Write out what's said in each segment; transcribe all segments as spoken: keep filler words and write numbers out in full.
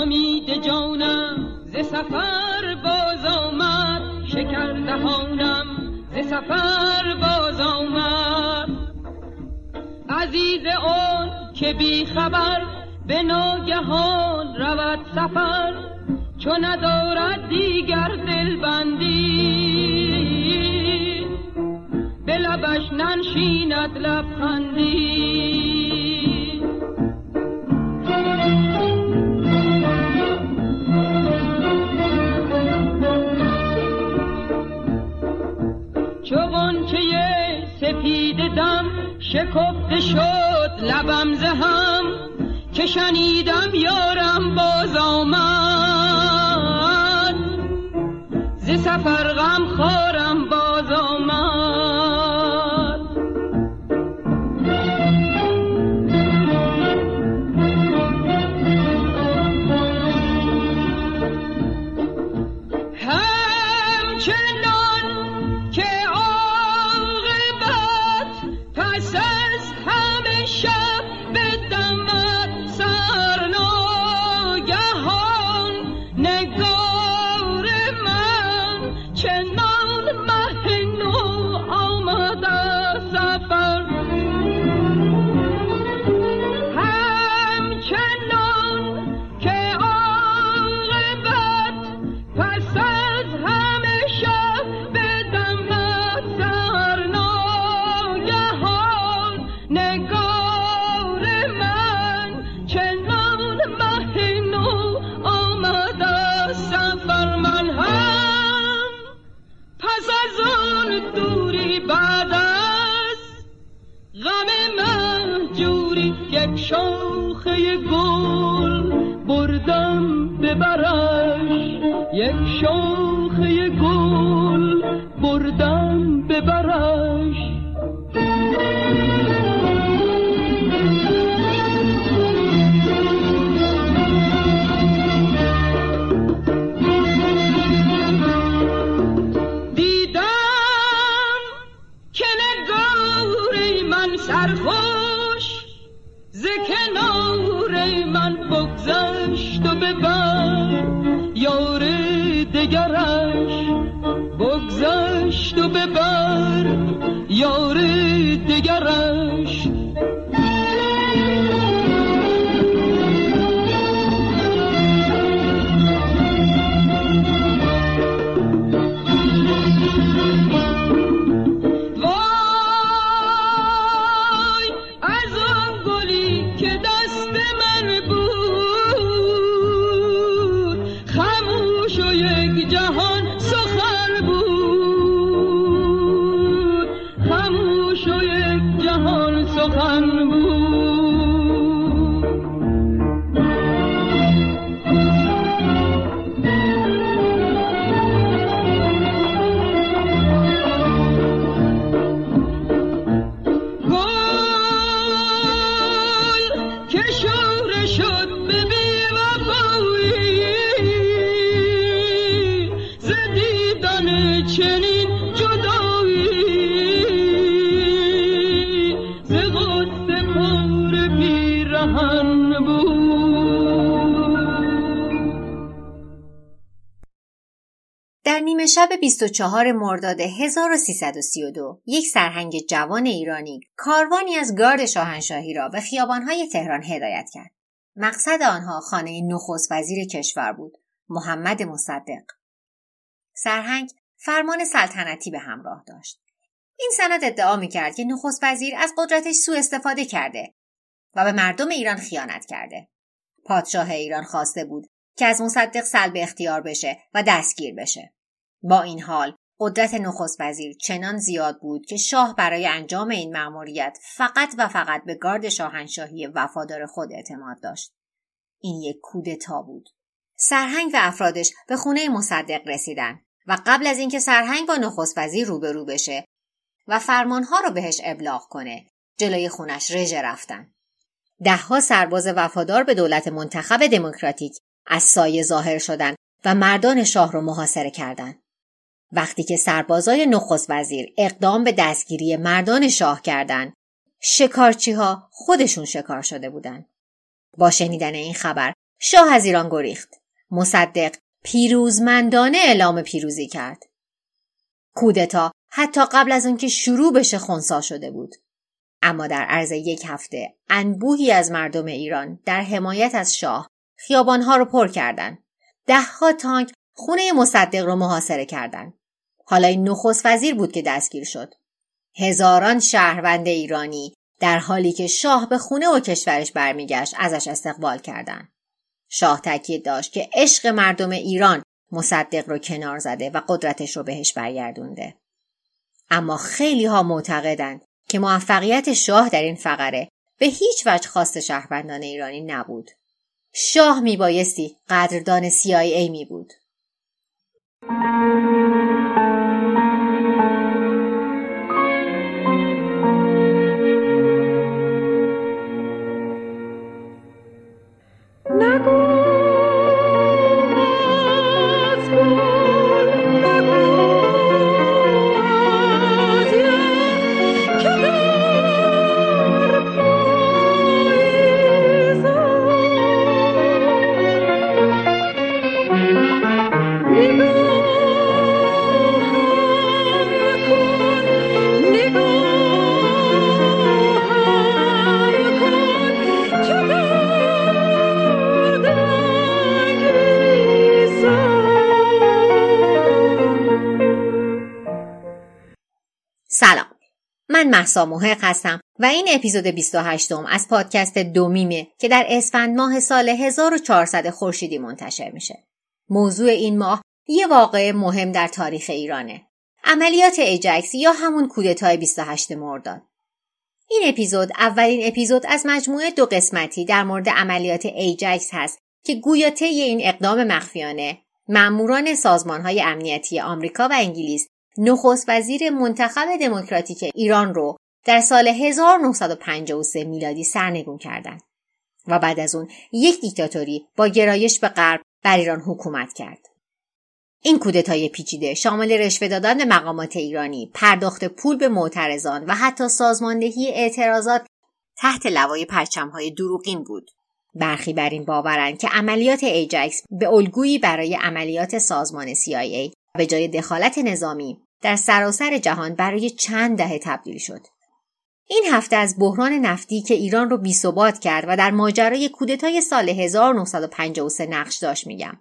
امید جانم ز سفر باز آمد، شکر دهانم ز سفر باز آمد. عزیز آن که بی خبر به ناگهان رود سفر، چون ندارد دیگر دلبندی، به لبش ننشیند لبخندی. چو غنچه سپید دم شکفته شد لبم زهم، که شنیدم یارم باز آمد، ز سفر غم خارم باز آمد. همچنان که عاقبت پس از همه شب بدمد، سرناگهان نگار من چنان مه نو آمد از سفر. همچنان که عاقبت پس از همه شب بدمد، سرناگهان نگار شاخه گل بردم به برش، یک شاخه گل بردم به برش. دیدم که نگاری من سرخوش ز کنار من بگذشت و به بر یار دگرش، بگذشت و به بر یار دگرش. شب بیست و چهار مرداد هزار و سیصد و سی و دو یک سرهنگ جوان ایرانی کاروانی از گارد شاهنشاهی را به خیابان‌های تهران هدایت کرد. مقصد آنها خانه نخست وزیر کشور بود، محمد مصدق. سرهنگ فرمان سلطنتی به همراه داشت. این سند ادعا می‌کرد که نخست وزیر از قدرتش سوء استفاده کرده و به مردم ایران خیانت کرده. پادشاه ایران خواسته بود که از مصدق سلب اختیار بشه و دستگیر بشه. با این حال قدرت نخست وزیر چنان زیاد بود که شاه برای انجام این مأموریت فقط و فقط به گارد شاهنشاهی وفادار خود اعتماد داشت. این یک کودتا بود. سرهنگ و افرادش به خونه مصدق رسیدن و قبل از اینکه سرهنگ با نخست وزیر روبرو بشه و فرمانها رو بهش ابلاغ کنه، جلوی خونش رژه رفتن. دهها سرباز وفادار به دولت منتخب دموکراتیک از سایه ظاهر شدند و مردان شاه رو محاصره کردند. وقتی که سربازای نخست وزیر اقدام به دستگیری مردان شاه کردند، شکارچی‌ها خودشون شکار شده بودند. با شنیدن این خبر، شاه از ایران گریخت. مصدق پیروزمندانه اعلام پیروزی کرد. کودتا حتی قبل از آنکه شروع بشه خنثی شده بود. اما در عرض یک هفته انبوهی از مردم ایران در حمایت از شاه خیابانها رو پر کردند. دهها تانک خونه مصدق رو محاصره کردند. حالا این نخست وزیر بود که دستگیر شد. هزاران شهروند ایرانی در حالی که شاه به خونه و کشورش برمیگشت ازش استقبال کردند. شاه تاکید داشت که عشق مردم ایران مصدق رو کنار زده و قدرتش رو بهش برگردونده. اما خیلی ها معتقدند که موفقیت شاه در این فقره به هیچ وجه خواست شهروندان ایرانی نبود. شاه میبایستی قدردان سی آی ای می بود. محسا محق هستم و این اپیزود بیست و هشت ام از پادکست دومیمه که در اسفند ماه سال هزار و چهارصد خورشیدی منتشر میشه. موضوع این ماه یه واقعه مهم در تاریخ ایرانه. عملیات آژاکس یا همون کودتای بیست و هشت مرداد. این اپیزود اولین اپیزود از مجموعه دو قسمتی در مورد عملیات آژاکس هست که گویا طی این اقدام مخفیانه ماموران سازمانهای امنیتی آمریکا و انگلیس نخست وزیر منتخب دموکراتیک ایران رو در سال هزار و نهصد و پنجاه و سه میلادی سرنگون کردند و بعد از اون یک دیکتاتوری با گرایش به غرب بر ایران حکومت کرد. این کودتای پیچیده شامل رشوه دادن به مقامات ایرانی، پرداخت پول به معترضان و حتی سازماندهی اعتراضات تحت لوای پرچم‌های دروغین بود. برخی بر این باورند که عملیات آژاکس به الگویی برای عملیات سازمان سی آی ای به جای دخالت نظامی در سراسر جهان برای چند دهه تبدیل شد. این هفته از بحران نفتی که ایران رو بی‌ثبات کرد و در ماجرای کودتای سال هزار و نهصد و پنجاه و سه نقش داشت میگم.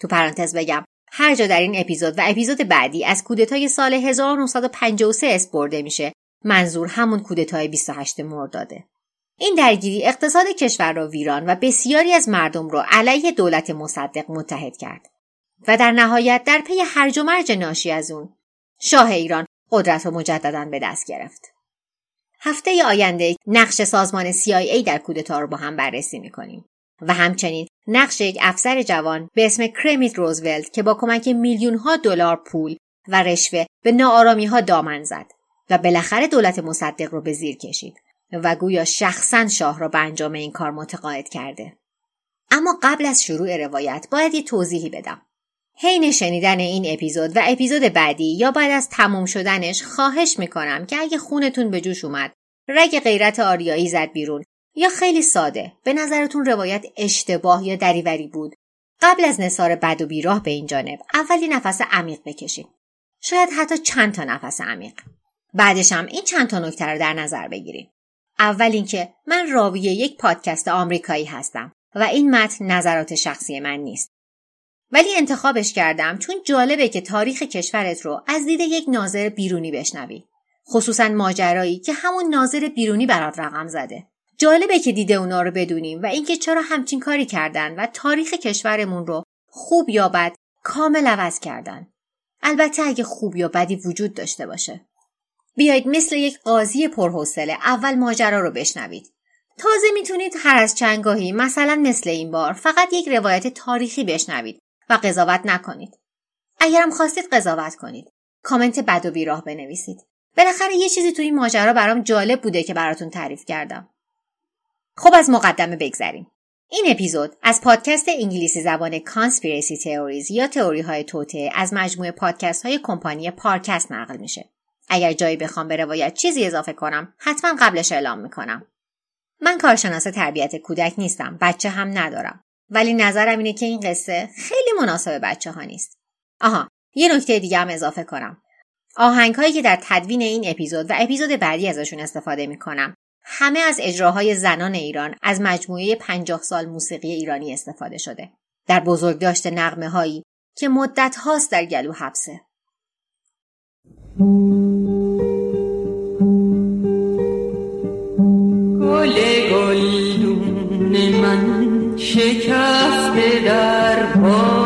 تو پرانتز بگم هر جا در این اپیزود و اپیزود بعدی از کودتای سال هزار و نهصد و پنجاه و سه اسم برده میشه، منظور همون کودتای بیست و هشت مرداده. این درگیری اقتصاد کشور را ویران و بسیاری از مردم را علیه دولت مصدق متحد کرد. و در نهایت در پی هرج و مرج ناشی از اون شاه ایران قدرت رو مجدداً به دست گرفت. هفته آینده نقش سازمان سی آی ای در کودتا رو با هم بررسی می‌کنیم و همچنین نقش یک افسر جوان به اسم کرمیت روزولت که با کمک میلیون‌ها دلار پول و رشوه به ناآرامی‌ها دامن زد و بالاخره دولت مصدق رو به زیر کشید و گویا شخصاً شاه را به انجام این کار متقاعد کرده. اما قبل از شروع روایت باید یه توضیحی بدم. حین شنیدن این اپیزود و اپیزود بعدی یا بعد از تموم شدنش خواهش میکنم که اگه خونتون به جوش اومد، رگ غیرت آریایی زد بیرون یا خیلی ساده به نظرتون روایت اشتباه یا دریوری بود، قبل از نثار بد و بیراه به این جانب اولی نفس عمیق بکشید. شاید حتی چند تا نفس عمیق. بعدش هم این چند تا نکته رو در نظر بگیریم. اول اینکه من راوی یک پادکست آمریکایی هستم و این متن نظرات شخصی من نیست. ولی انتخابش کردم چون جالبه که تاریخ کشورت رو از دید یک ناظر بیرونی بشنوی. خصوصا ماجرایی که همون ناظر بیرونی برات رقم زده. جالبه که دیده اونا رو بدونیم و اینکه چرا همچین کاری کردن و تاریخ کشورمون رو خوب یا بد کامل عوض کردن. البته اگه خوب یا بدی وجود داشته باشه. بیایید مثل یک قاضی پرحوصله اول ماجرا رو بشنوید. تازه میتونید هر از چند گاهی مثلا مثل این بار فقط یک روایت تاریخی بشنوید. و قضاوت نکنید. اگرم خواستید قضاوت کنید، کامنت بد و بیراه بنویسید. بالاخره یه چیزی توی این ماجرا برام جالب بوده که براتون تعریف کردم. خب از مقدمه بگذریم. این اپیزود از پادکست انگلیسی زبان کانسپیرسی تئوریز یا تئوری‌های توطئه از مجموعه پادکست‌های کمپانی پارکست نقل میشه. اگر جایی بخوام به روایت چیزی اضافه کنم، حتما قبلش اعلام میکنم. من کارشناس تربیت کودک نیستم، بچه هم ندارم. ولی نظرم اینه که این قصه خیلی مناسب بچه ها نیست. آها، یه نکته دیگه هم اضافه کنم. آهنگ هایی که در تدوین این اپیزود و اپیزود بعدی ازشون استفاده می کنم همه از اجراهای زنان ایران از مجموعه پنجاه سال موسیقی ایرانی استفاده شده. در بزرگداشت نغمه هایی که مدت هاست در گلو حبسه. گل گلدون من شکسته در پا،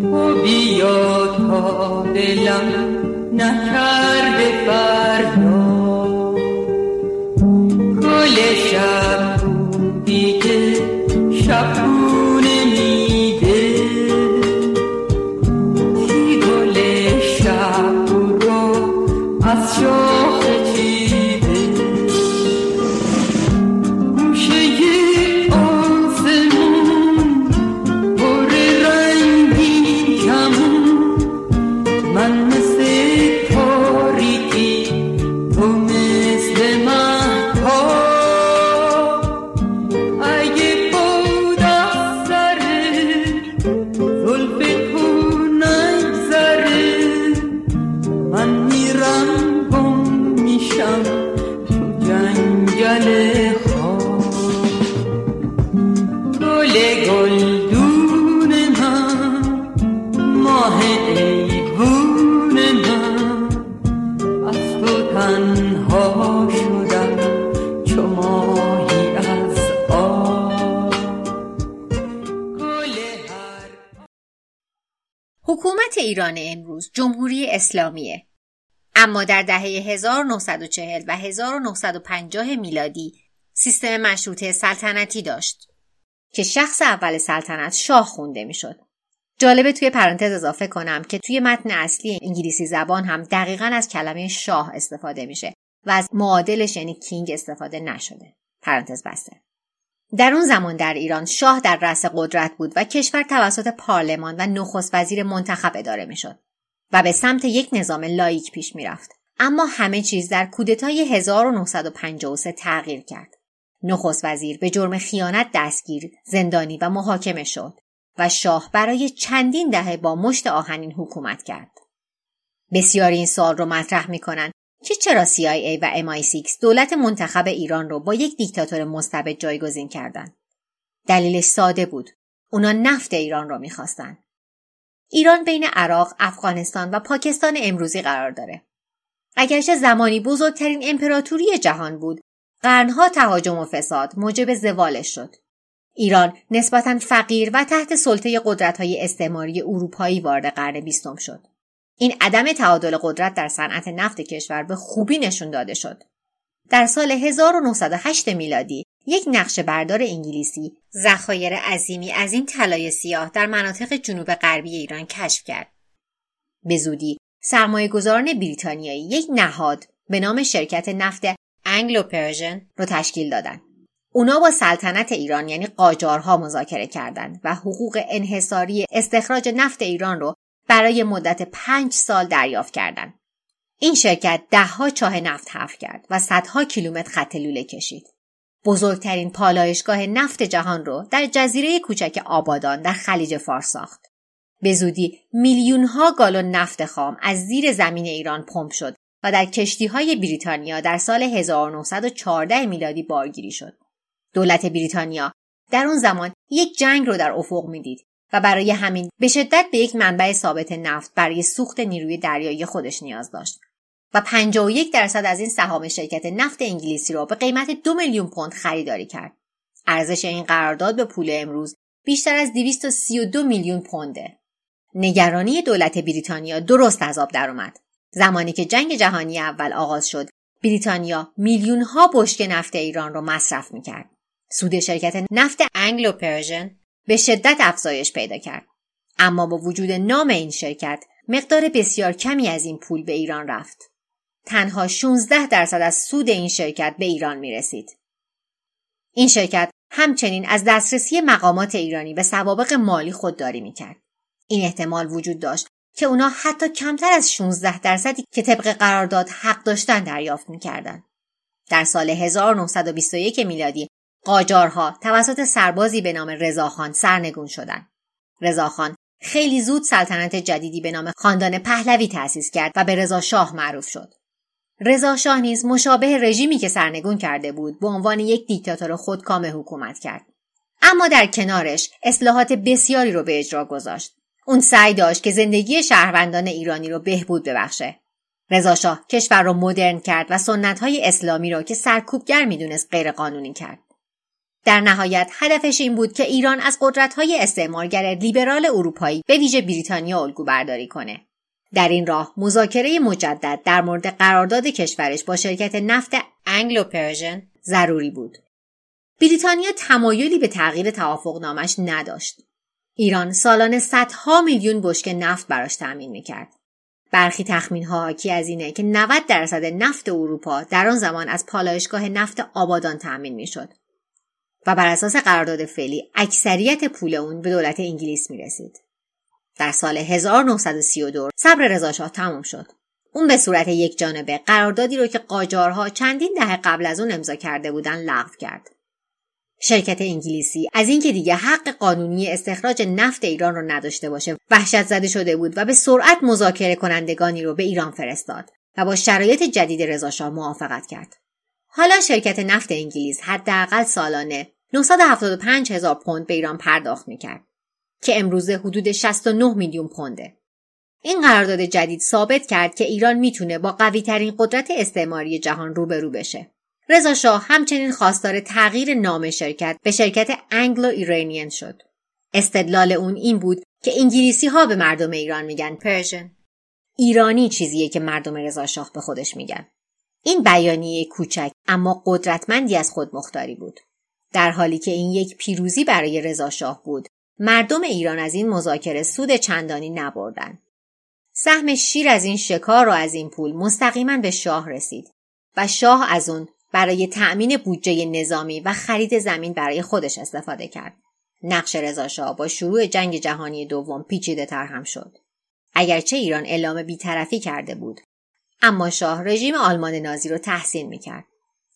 تو بیا تا دلم نکرده فردا. گل شب بودی که شب ایران امروز جمهوری اسلامیه، اما در دهه هزار و نهصد و چهل و هزار و نهصد و پنجاه میلادی سیستم مشروطه سلطنتی داشت که شخص اول سلطنت شاه خونده میشد. جالبه توی پرانتز اضافه کنم که توی متن اصلی انگلیسی زبان هم دقیقاً از کلمه شاه استفاده میشه و از معادلش یعنی کینگ استفاده نشده. پرانتز بسته. در اون زمان در ایران شاه در رأس قدرت بود و کشور توسط پارلمان و نخست وزیر منتخب اداره میشد و به سمت یک نظام لاییک پیش میرفت. اما همه چیز در کودتای هزار و نهصد و پنجاه و سه تغییر کرد. نخست وزیر به جرم خیانت دستگیر، زندانی و محاکمه شد و شاه برای چندین دهه با مشت آهنین حکومت کرد. بسیاری این سوال رو مطرح میکنن که چرا سی آی ای و ام آی سیکس دولت منتخب ایران رو با یک دیکتاتور مستبد جایگزین کردن. دلیلش ساده بود. اونا نفت ایران رو میخواستن. ایران بین عراق، افغانستان و پاکستان امروزی قرار داره. اگرچه زمانی بزرگترین امپراتوری جهان بود، قرنها تهاجم و فساد موجب زوالش شد. ایران نسبتاً فقیر و تحت سلطه قدرت‌های استعماری اروپایی وارد قرن بیستم شد. این عدم تعادل قدرت در صنعت نفت کشور به خوبی نشون داده شد. در سال هزار و نهصد و هشت میلادی یک نقشه‌بردار انگلیسی ذخایر عظیمی از این طلای سیاه در مناطق جنوب غربی ایران کشف کرد. به زودی سرمایه‌گذاران بریتانیایی یک نهاد به نام شرکت نفت انگلو-ایرانیان رو تشکیل دادند. اونا با سلطنت ایران یعنی قاجارها مذاکره کردند و حقوق انحصاری استخراج نفت ایران رو برای مدت پنج سال دریافت کردند. این شرکت دهها چاه نفت حفر کرد و صدها کیلومتر خط لوله کشید. بزرگترین پالایشگاه نفت جهان رو در جزیره کوچک آبادان در خلیج فارس ساخت. به زودی میلیون‌ها گالون نفت خام از زیر زمین ایران پمپ شد و در کشتی‌های بریتانیا در سال هزار و نهصد و چهارده میلادی بارگیری شد. دولت بریتانیا در اون زمان یک جنگ رو در افق می‌دید و برای همین به شدت به یک منبع ثابت نفت برای سوخت نیروی دریایی خودش نیاز داشت و پنجاه و یک درصد از این سهام شرکت نفت انگلیسی را به قیمت دو میلیون پوند خریداری کرد. ارزش این قرارداد به پول امروز بیشتر از دویست و سی و دو میلیون پونده. نگرانی دولت بریتانیا درست از آب درآمد. زمانی که جنگ جهانی اول آغاز شد، بریتانیا میلیون‌ها بشکه نفت ایران را مصرف می‌کرد. سود شرکت نفت انگلو-ایرانیان به شدت افزایش پیدا کرد، اما با وجود نام این شرکت مقدار بسیار کمی از این پول به ایران رفت. تنها شانزده درصد از سود این شرکت به ایران می رسید. این شرکت همچنین از دسترسی مقامات ایرانی به سوابق مالی خودداری می کرد. این احتمال وجود داشت که اونا حتی کمتر از شانزده درصدی که طبق قرارداد حق داشتن دریافت می کردن. در سال هزار و نهصد و بیست و یک میلادی قاجارها توسط سربازی به نام رضاخان سرنگون شدند. رضاخان خیلی زود سلطنت جدیدی به نام خاندان پهلوی تأسیس کرد و به رضا شاه معروف شد. رضا شاه نیز مشابه رژیمی که سرنگون کرده بود به عنوان یک دیکتاتور خودکامه حکومت کرد، اما در کنارش اصلاحات بسیاری رو به اجرا گذاشت. اون سعی داشت که زندگی شهروندان ایرانی رو بهبود ببخشه. رضا شاه کشور رو مدرن کرد و سنت‌های اسلامی رو که سرکوبگر می‌دونست غیرقانونی کرد. در نهایت هدفش این بود که ایران از قدرت‌های استعمارگر لیبرال اروپایی به ویژه بریتانیا الگو برداری کنه. در این راه مذاکره مجدد در مورد قرارداد کشورش با شرکت نفت انگلو پرژن ضروری بود. بریتانیا تمایلی به تغییر توافقنامش نداشت. ایران سالانه صدها میلیون بشکه نفت براش تامین میکرد. برخی تخمین‌ها حاکی از اینه که نود درصد نفت اروپا در آن زمان از پالایشگاه نفت آبادان تامین میشد و بر اساس قرارداد فعلی اکثریت پول اون به دولت انگلیس میرسید. در سال هزار و نهصد و سی و دو صبر رضا شاه تمام شد. اون به صورت یک جانبه قراردادی رو که قاجارها چندین دهه قبل از اون امضا کرده بودن لغو کرد. شرکت انگلیسی از اینکه دیگه حق قانونی استخراج نفت ایران رو نداشته باشه وحشت زده شده بود و به سرعت مذاکره کنندگانی رو به ایران فرستاد و با شرایط جدید رضا شاه موافقت کرد. حالا شرکت نفت انگلیس حداقل سالانه نهصد و هفتاد و پنج هزار پوند به ایران پرداخت میکرد که امروزه حدود شصت و نه میلیون پونده. این قرارداد جدید ثابت کرد که ایران میتونه با قوی‌ترین قدرت استعماری جهان روبرو بشه. رضا شاه همچنین خواستار تغییر نام شرکت به شرکت انگلو-ایرانیان شد. استدلال اون این بود که انگلیسی ها به مردم ایران میگن پرژن، ایرانی چیزیه که مردم رضا شاه به خودش میگن. این بیانیه کوچک اما قدرتمندی از خودمختاری بود. در حالی که این یک پیروزی برای رضا شاه بود، مردم ایران از این مذاکره سود چندانی نبردند. سهم شیر از این شکار و از این پول مستقیما به شاه رسید و شاه از اون برای تأمین بودجه نظامی و خرید زمین برای خودش استفاده کرد. نقش رضا شاه با شروع جنگ جهانی دوم پیچیده تر هم شد. اگرچه ایران اعلام بی‌طرفی کرده بود، اما شاه رژیم آلمان نازی رو تحسین میکرد.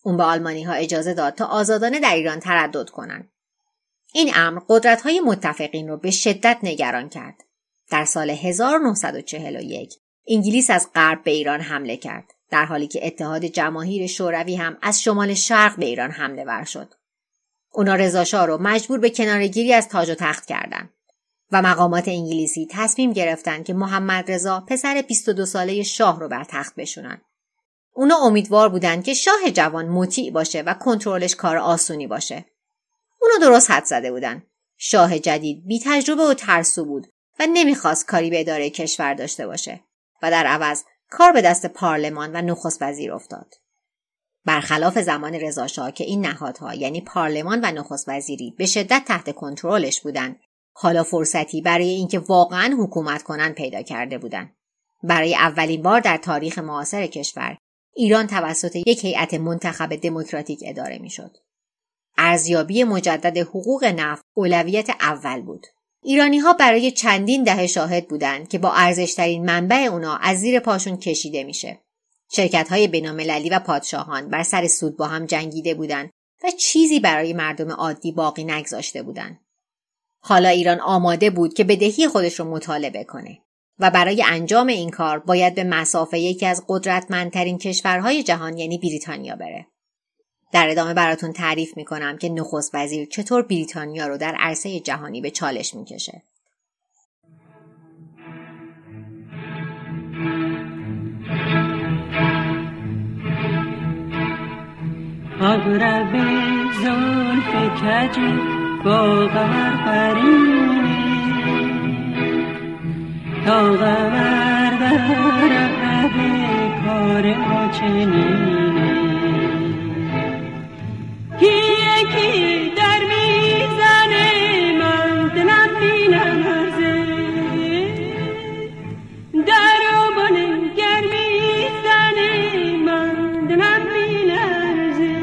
اون به آلمانی‌ها اجازه داد تا آزادانه در ایران تردد کنند. این امر قدرت‌های متفقین رو به شدت نگران کرد. در سال هزار و نهصد و چهل و یک انگلیس از غرب به ایران حمله کرد، در حالی که اتحاد جماهیر شوروی هم از شمال شرق به ایران حمله ور شد. اونا رضا شاه رو مجبور به کناره‌گیری از تاج و تخت کردند و مقامات انگلیسی تصمیم گرفتند که محمد رضا پسر بیست و دو ساله شاه رو بر تخت بشونن. اونا امیدوار بودند که شاه جوان مطیع باشه و کنترلش کار آسونی باشه. اونا درست حد زده بودن. شاه جدید بی تجربه و ترسو بود و نمیخواست کاری به اداره کشور داشته باشه و در عوض کار به دست پارلمان و نخست وزیر افتاد. برخلاف زمان رضا شاه که این نهادها یعنی پارلمان و نخست وزیری به شدت تحت کنترلش بودند، حالا فرصتی برای اینکه واقعاً حکومت کنن پیدا کرده بودند. برای اولین بار در تاریخ معاصر کشور، ایران توسط یک هیئت منتخب دموکراتیک اداره میشد. ارزیابی مجدد حقوق نفت اولویت اول بود. ایرانی‌ها برای چندین دهه شاهد بودند که با ارزش‌ترین منبع اونا از زیر پاشون کشیده میشه. شرکت‌های بین‌المللی و پادشاهان بر سر سود با هم جنگیده بودند و چیزی برای مردم عادی باقی نگذاشته بودند. حالا ایران آماده بود که بدهی خودش رو مطالبه کنه و برای انجام این کار باید به مسافه یکی از قدرتمندترین کشورهای جهان یعنی بریتانیا بره. در ادامه براتون تعریف میکنم که نخست وزیر چطور بریتانیا رو در عرصه جهانی به چالش میکشه. آغرب زلف کج با قرقرین تا غمر در عقب کار ما چنینه یکی در میزنه من دلم بینم هرزه در آبانه گر میزنه من دلم بینرزه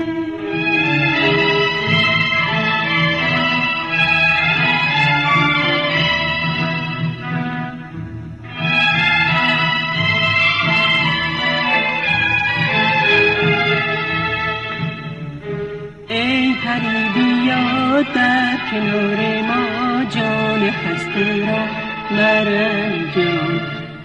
ای بیا در کنار ما جان هستی را مرنجان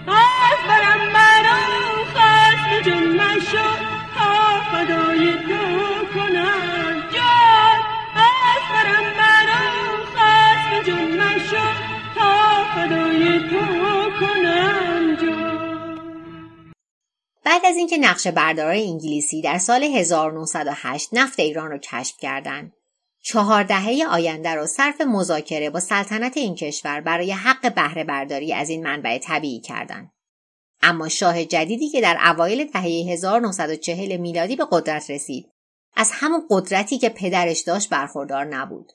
از برم مرا خست جنبه شو تا فدای تو کنم جان از برم مرا خست جنبه شو تا فدای تو کنم جان. بعد از اینکه نقشه‌برداران انگلیسی در سال هزار و نهصد و هشت نفت ایران را کشف کردند، چهار دهه آینده را صرف مذاکره با سلطنت این کشور برای حق بهره برداری از این منبع طبیعی کردند. اما شاه جدیدی که در اوایل دهه هزار و نهصد و چهل میلادی به قدرت رسید، از همون قدرتی که پدرش داشت برخوردار نبود.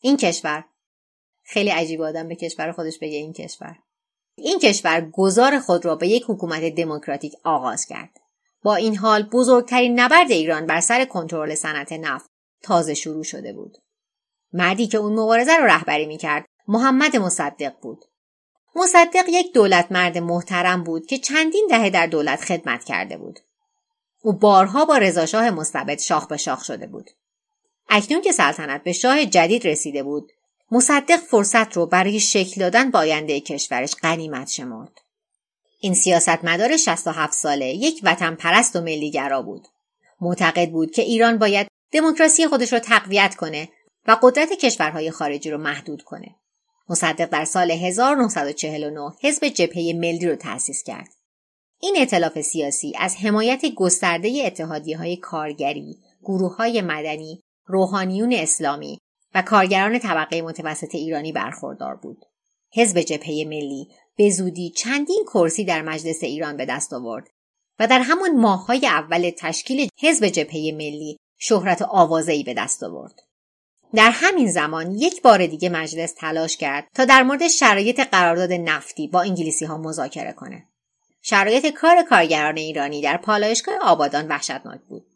این کشور، خیلی عجیب آدم به کشور خودش بگه این کشور، این کشور گذار خود را به یک حکومت دموکراتیک آغاز کرد. با این حال بزرگترین نبرد ایران بر سر کنترل صنعت نفت تازه شروع شده بود. مردی که اون مبارزه را رهبری می‌کرد محمد مصدق بود. مصدق یک دولتمرد محترم بود که چندین دهه در دولت خدمت کرده بود. او بارها با رضا شاه مستبد شاخ به شاخ شده بود. اکنون که سلطنت به شاه جدید رسیده بود، مصدق فرصت رو برای شکل دادن با آینده کشورش غنیمت شمرد. این سیاستمدار شصت و هفت ساله یک وطن پرست و ملیگرا بود. معتقد بود که ایران باید دموکراسی خودش رو تقویت کنه و قدرت کشورهای خارجی رو محدود کنه. مصدق در سال هزار و نهصد و چهل و نه حزب جبهه ملی رو تأسیس کرد. این ائتلاف سیاسی از حمایت گسترده اتحادیه‌های کارگری، گروه‌های مدنی، روحانیون اسلامی و کارگران طبقه متوسط ایرانی برخوردار بود. حزب جبهه ملی به زودی چندین کرسی در مجلس ایران به دست آورد و در همان ماه‌های اول تشکیل حزب جبهه ملی شهرت آوازه‌ای به دست آورد. در همین زمان یک بار دیگه مجلس تلاش کرد تا در مورد شرایط قرارداد نفتی با انگلیسی‌ها مذاکره کنه. شرایط کار کارگران ایرانی در پالایشگاه آبادان وحشتناک بود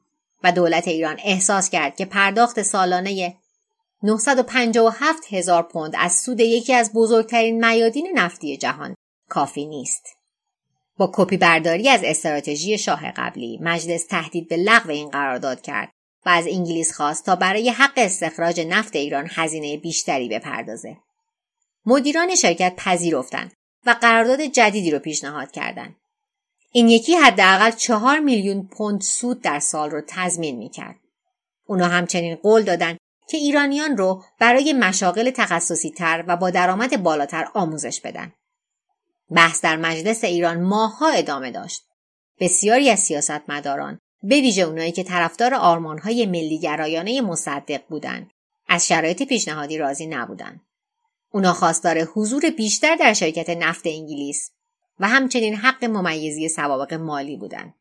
و دولت ایران احساس کرد که پرداخت سالانه نهصد و پنجاه و هفت هزار پوند از سود یکی از بزرگترین میادین نفتی جهان کافی نیست. با کپی برداری از استراتژی شاه قبلی، مجلس تهدید به لغو این قرارداد کرد و از انگلیس خواست تا برای حق استخراج نفت ایران هزینه بیشتری بپردازه. مدیران شرکت پذیرفتند و قرارداد جدیدی رو پیشنهاد کردند. این یکی حداقل چهار میلیون پوند سود در سال رو تضمین می‌کرد. اونا همچنین قول دادند که ایرانیان رو برای مشاغل تخصصی تر و با درآمد بالاتر آموزش بدن. بحث در مجلس ایران ماه‌ها ادامه داشت. بسیاری از سیاستمداران، به ویژه اونایی که طرفدار آرمان‌های ملی‌گرایانه مصدق بودند، از شرایط پیشنهادی راضی نبودند. اونا خواستار حضور بیشتر در شرکت نفت انگلیس و همچنین حق ممیزی سوابق مالی بودند.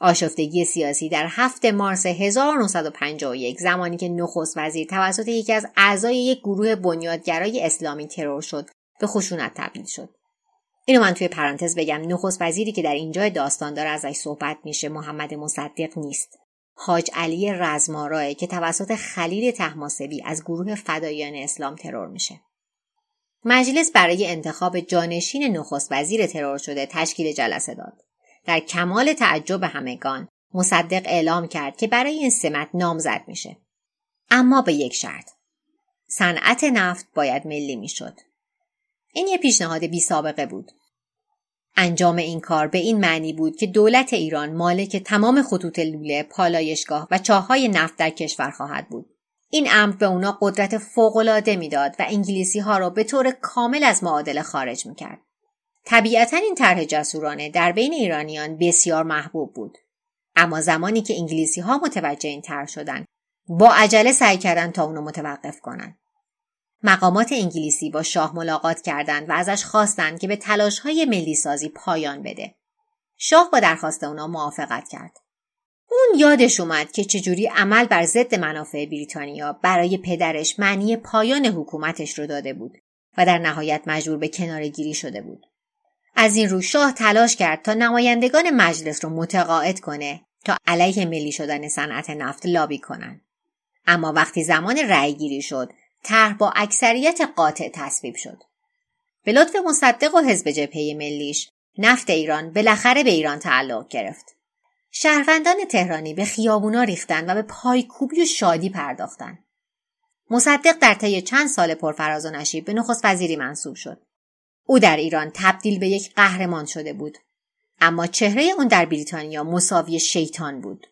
آشفتگی سیاسی در هفتم مارس هزار و نهصد و پنجاه و یک، زمانی که نخست وزیر توسط یکی از اعضای یک گروه بنیادگرای اسلامی ترور شد، به خشونت تبدیل شد. اینو من توی پرانتز بگم، نخست وزیری که در اینجا داستان داره ازش صحبت میشه محمد مصدق نیست. حاج علی رزمارا که توسط خلیل طهماسبی از گروه فدایان اسلام ترور میشه. مجلس برای انتخاب جانشین نخست وزیر ترور شده تشکیل جلسه داد. در کمال تعجب همگان، مصدق اعلام کرد که برای این سمت نامزد میشه، اما به یک شرط: صنعت نفت باید ملی میشد. این یه پیشنهاد بی سابقه بود. انجام این کار به این معنی بود که دولت ایران مالک تمام خطوط لوله، پالایشگاه و چاهای نفت در کشور خواهد بود. این امر به اونا قدرت فوق‌العاده میداد و انگلیسی ها را به طور کامل از معادله خارج میکرد. طبیعتاً این طرح جسورانه در بین ایرانیان بسیار محبوب بود. اما زمانی که انگلیسی‌ها متوجه این طرح شدند، با عجله سعی کردند تا اونو متوقف کنند. مقامات انگلیسی با شاه ملاقات کردند و ازش خواستند که به تلاش‌های ملی‌سازی پایان بده. شاه با درخواست اونا موافقت کرد. اون یادش اومد که چجوری عمل بر ضد منافع بریتانیا برای پدرش معنی پایان حکومتش رو داده بود و در نهایت مجبور به کناره‌گیری شده بود. از این رو شاه تلاش کرد تا نمایندگان مجلس رو متقاعد کنه تا علیه ملی شدن صنعت نفت لابی کنن. اما وقتی زمان رأی گیری شد، طرح با اکثریت قاطع تصویب شد. به لطف مصدق و حزب جبهه ملیش، نفت ایران بالاخره به ایران تعلق گرفت. شهروندان تهرانی به خیابونا ریختن و به پایکوبی و شادی پرداختن. مصدق در طی چند سال پرفراز و نشیب به نخست وزیری منصوب شد. او در ایران تبدیل به یک قهرمان شده بود، اما چهره اون در بریتانیا مساوی شیطان بود.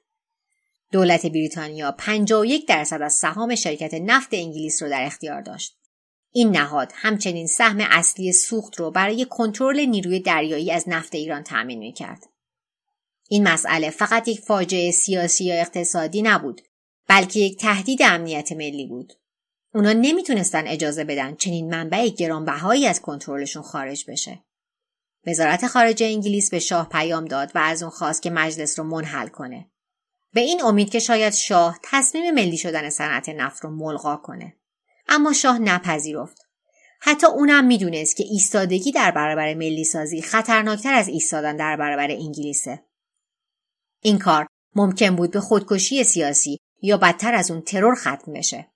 دولت بریتانیا پنجاه و یک درصد از سهام شرکت نفت انگلیس رو در اختیار داشت. این نهاد همچنین سهم اصلی سوخت رو برای کنترل نیروی دریایی از نفت ایران تأمین می‌کرد. این مسئله فقط یک فاجعه سیاسی یا اقتصادی نبود، بلکه یک تهدید امنیت ملی بود. اونا نمیتونستن اجازه بدن چنین منبع گرانبهایی از کنترلشون خارج بشه. وزارت خارجه انگلیس به شاه پیام داد و از اون خواست که مجلس رو منحل کنه، به این امید که شاید شاه تصمیم ملی شدن صنعت نفت رو ملغا کنه. اما شاه نپذیرفت. حتی اونم میدونست که ایستادگی در برابر ملی سازی خطرناکتر از ایستادن در برابر انگلیسه. این کار ممکن بود به خودکشی سیاسی یا بدتر از اون ترور ختم بشه.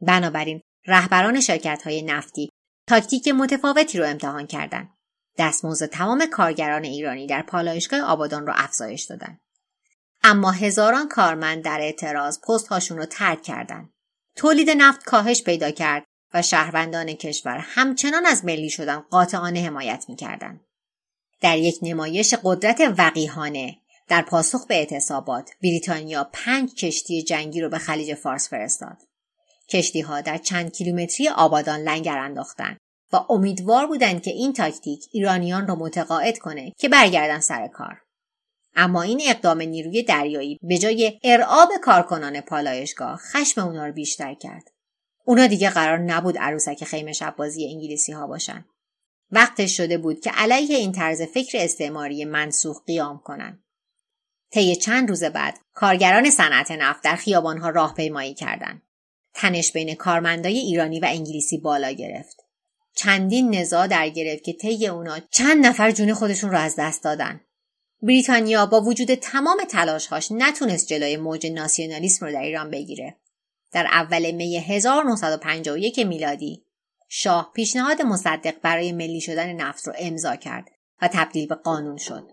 بنابراین رهبران شرکت‌های نفتی تاکتیک متفاوتی رو امتحان کردند. دستمزد تمام کارگران ایرانی در پالایشگاه آبادان رو افزایش دادن. اما هزاران کارمند در اعتراض پست‌هاشون رو ترک کردند. تولید نفت کاهش پیدا کرد و شهروندان کشور همچنان از ملی شدن قاطعانه حمایت می‌کردند. در یک نمایش قدرت وقیحانه در پاسخ به اعتصابات، بریتانیا پنج کشتی جنگی رو به خلیج فارس فرستاد. کشتی‌ها در چند کیلومتری آبادان لنگر انداختند و امیدوار بودند که این تاکتیک ایرانیان را متقاعد کنه که برگردن سر کار. اما این اقدام نیروی دریایی به جای ارعاب کارکنان پالایشگاه خشم اونا رو بیشتر کرد. اونا دیگه قرار نبود عروسک خیمه شب بازی انگلیسی ها باشن. وقتش شده بود که علیه این طرز فکر استعماری منسوخ قیام کنن. طی چند روز بعد کارگران صنعت نفت در خیابان‌ها راهپیمایی کردند. تنش بین کارمندای ایرانی و انگلیسی بالا گرفت. چندین نزاع در گرفت که طی اونا چند نفر جون خودشون را از دست دادن. بریتانیا با وجود تمام تلاش‌هاش نتونست جلوی موج ناسیونالیسم رو در ایران بگیره. در اول می هزار و نهصد و پنجاه و یک میلادی شاه پیشنهاد مصدق برای ملی شدن نفت رو امضا کرد و تبدیل به قانون شد.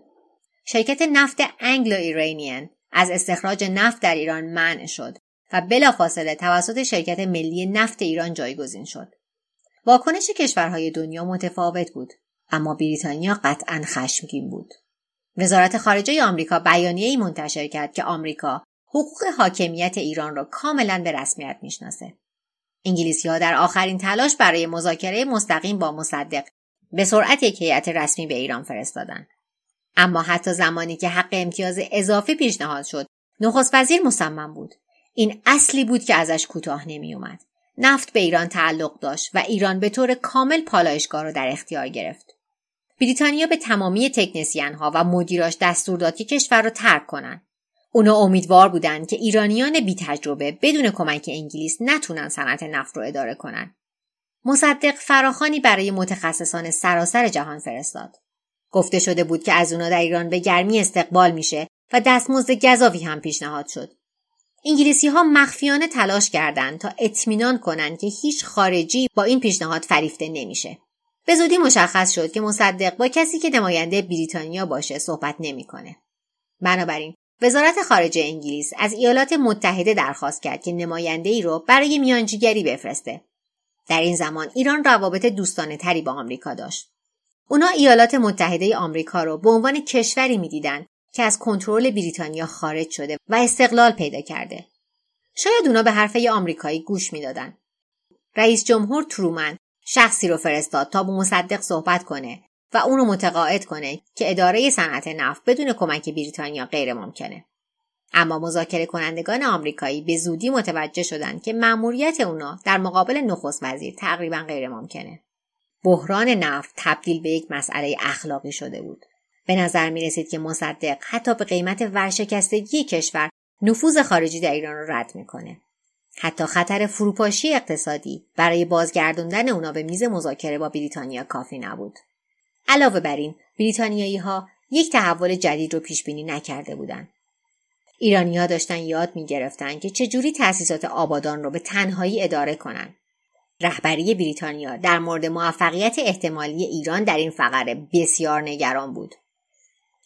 شرکت نفت انگلو-ایرانیان از استخراج نفت در ایران منع شد و بلافاصله توسط شرکت ملی نفت ایران جایگزین شد. واکنش کشورهای دنیا متفاوت بود، اما بریتانیا قطعاً خشمگین بود. وزارت خارجه آمریکا بیانیه‌ای منتشر کرد که آمریکا حقوق حاکمیت ایران را کاملاً به رسمیت میشناسه. انگلیسی‌ها در آخرین تلاش برای مذاکره مستقیم با مصدق به سرعت یک هیئت رسمی به ایران فرستادند. اما حتی زمانی که حق امتیاز اضافی پیشنهاد شد، نخست وزیر مصمم بود. این اصلی بود که ازش کوتاه نمی‌اومد. نفت به ایران تعلق داشت و ایران به طور کامل پالایشگاه را در اختیار گرفت. بریتانیا به تمامی تکنسین‌ها و مدیراش دستور داد که کشور را ترک کنند. اونا امیدوار بودند که ایرانیان بی‌تجربه بدون کمک انگلیس نتونن صنعت نفت رو اداره کنن. مصدق فراخوانی برای متخصصان سراسر جهان فرستاد. گفته شده بود که از اونا در ایران به گرمی استقبال میشه و دستمزد گزافی هم پیشنهاد شد. انگلیسی‌ها مخفیانه تلاش کردند تا اطمینان کنند که هیچ خارجی با این پیشنهاد فریفته نمیشه. به زودی مشخص شد که مصدق با کسی که نماینده بریتانیا باشه صحبت نمی‌کنه. بنابراین وزارت خارجه انگلیس از ایالات متحده درخواست کرد که نماینده‌ای رو برای میانجیگری بفرسته. در این زمان ایران روابط دوستانه‌تری با آمریکا داشت. اونا ایالات متحده آمریکا رو به عنوان کشوری می‌دیدن که از کنترل بریتانیا خارج شده و استقلال پیدا کرده. شاید اونا به حرفه آمریکایی گوش می‌دادن. رئیس جمهور ترومن شخصی رو فرستاد تا با مصدق صحبت کنه و اون رو متقاعد کنه که اداره صنعت نفت بدون کمک بریتانیا غیر ممکنه. اما مذاکره کنندگان آمریکایی به زودی متوجه شدند که مأموریت اونا در مقابل نخست وزیر تقریباً غیر ممکنه. بحران نفت تبدیل به یک مسئله اخلاقی شده بود. به نظر می رسید که مصدق حتی به قیمت ورشکستگی کشور نفوذ خارجی در ایران رو رد میکنه. حتی خطر فروپاشی اقتصادی برای بازگردوندن اونا به میز مذاکره با بریتانیا کافی نبود. علاوه بر این، بریتانیایی‌ها یک تحول جدید رو پیش بینی نکرده بودند. ایرانی‌ها داشتن یاد می‌گرفتن که چجوری تأسیسات آبادان رو به تنهایی اداره کنن. رهبری بریتانیا در مورد موفقیت احتمالی ایران در این فقره بسیار نگران بود.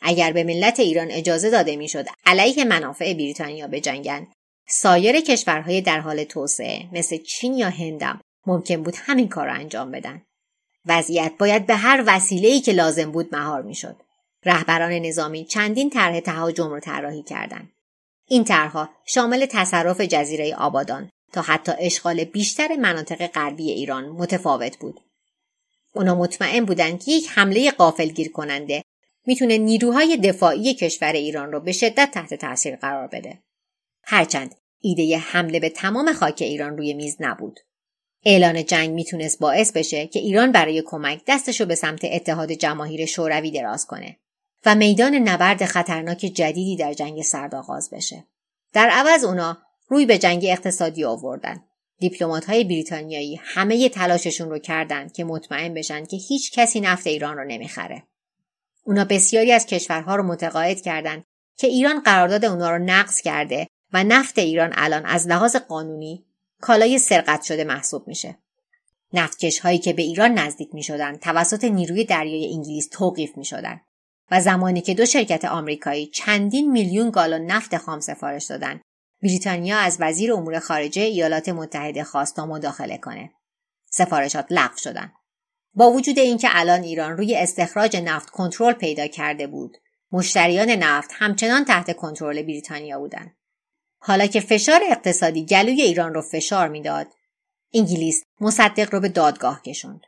اگر به ملت ایران اجازه داده میشد علیه منافع بریتانیا بجنگند، سایر کشورهای در حال توسعه مثل چین یا هندم ممکن بود همین کار را انجام بدن. وضعیت باید به هر وسیله‌ای که لازم بود مهار می‌شد. رهبران نظامی چندین طرح تهاجم را طراحی کردند. این طرح‌ها شامل تصرف جزیره آبادان تا حتی اشغال بیشتر مناطق غربی ایران متفاوت بود. اونا مطمئن بودند که یک حمله غافلگیر کننده میتونه نیروهای دفاعی کشور ایران رو به شدت تحت تاثیر قرار بده. هرچند ایده ی حمله به تمام خاک ایران روی میز نبود. اعلان جنگ میتونست باعث بشه که ایران برای کمک دستشو به سمت اتحاد جماهیر شوروی دراز کنه و میدان نبرد خطرناک جدیدی در جنگ سرد آغاز بشه. در عوض اونا روی به جنگ اقتصادی آوردن. دیپلمات‌های بریتانیایی همه ی تلاششون رو کردند که مطمئن بشن که هیچ کسی نفت ایران رو نمیخره. اونا بسیاری از کشورها رو متقاعد کردند که ایران قرارداد اونا رو نقض کرده و نفت ایران الان از لحاظ قانونی کالای سرقت شده محسوب میشه. نفتکش‌هایی که به ایران نزدیک میشدن توسط نیروی دریایی انگلیس توقیف میشدن و زمانی که دو شرکت آمریکایی چندین میلیون گالون نفت خام سفارش دادن، بریتانیا از وزیر امور خارجه ایالات متحده خواست تا مداخله کنه. سفارشات لغو شدن. با وجود اینکه الان ایران روی استخراج نفت کنترل پیدا کرده بود، مشتریان نفت همچنان تحت کنترل بریتانیا بودند. حالا که فشار اقتصادی گلوی ایران رو فشار میداد، انگلیس مصدق رو به دادگاه کشوند.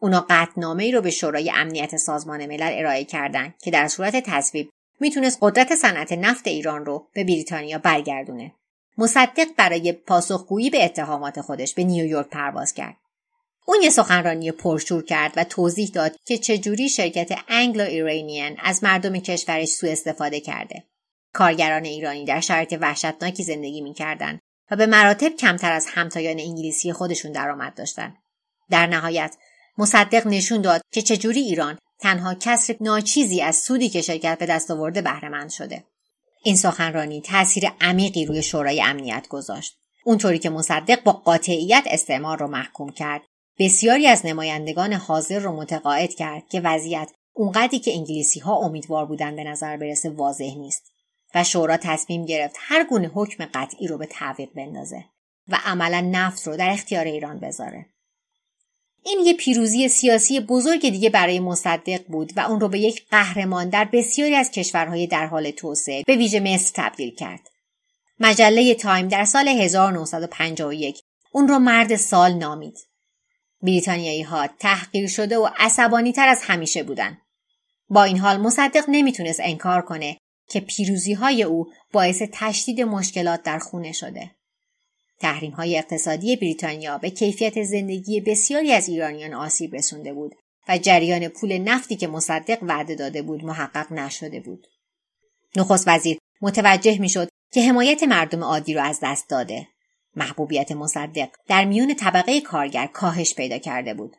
اونا قطعنامه‌ای رو به شورای امنیت سازمان ملل ارائه کردند که در صورت تصویب میتونست قدرت صنعت نفت ایران رو به بریتانیا برگردونه. مصدق برای پاسخگویی به اتهامات خودش به نیویورک پرواز کرد. اون یه سخنرانی پرشور کرد و توضیح داد که چجوری شرکت انگلو-ایرانیان از مردم کشورش سوء استفاده کرده. کارگران ایرانی در شرایط وحشتناکی زندگی می‌کردند و به مراتب کمتر از همتایان انگلیسی خودشون درآمد داشتند. در نهایت مصدق نشون داد که چجوری ایران تنها کسر ناچیزی از سودی که شرکت به دست آورده بهره‌مند شده. این سخنرانی تأثیر عمیقی روی شورای امنیت گذاشت. اونطوری که مصدق با قاطعیت استعمار رو محکوم کرد، بسیاری از نمایندگان حاضر رو متقاعد کرد که وضعیت اونقدری که انگلیسی‌ها امیدوار بودن به نظر برسه واضح نیست و شورا تصمیم گرفت هر گونه حکم قطعی رو به تعویق بندازه و عملا نفت رو در اختیار ایران بذاره. این یه پیروزی سیاسی بزرگ دیگه برای مصدق بود و اون رو به یک قهرمان در بسیاری از کشورهای در حال توسعه به ویژه مصر تبدیل کرد. مجله تایم در سال هزار و نهصد و پنجاه و یک اون رو مرد سال نامید. بریتانیایی‌ها تحقیر شده و عصبانی‌تر از همیشه بودن. با این حال مصدق نمیتونست انکار کنه که پیروزی‌های او باعث تشدید مشکلات در خونه شده. تحریم‌های اقتصادی بریتانیا به کیفیت زندگی بسیاری از ایرانیان آسیب رسونده بود و جریان پول نفتی که مصدق وعده داده بود محقق نشده بود. نخست وزیر متوجه می‌شد که حمایت مردم عادی را از دست داده. محبوبیت مصدق در میون طبقه کارگر کاهش پیدا کرده بود.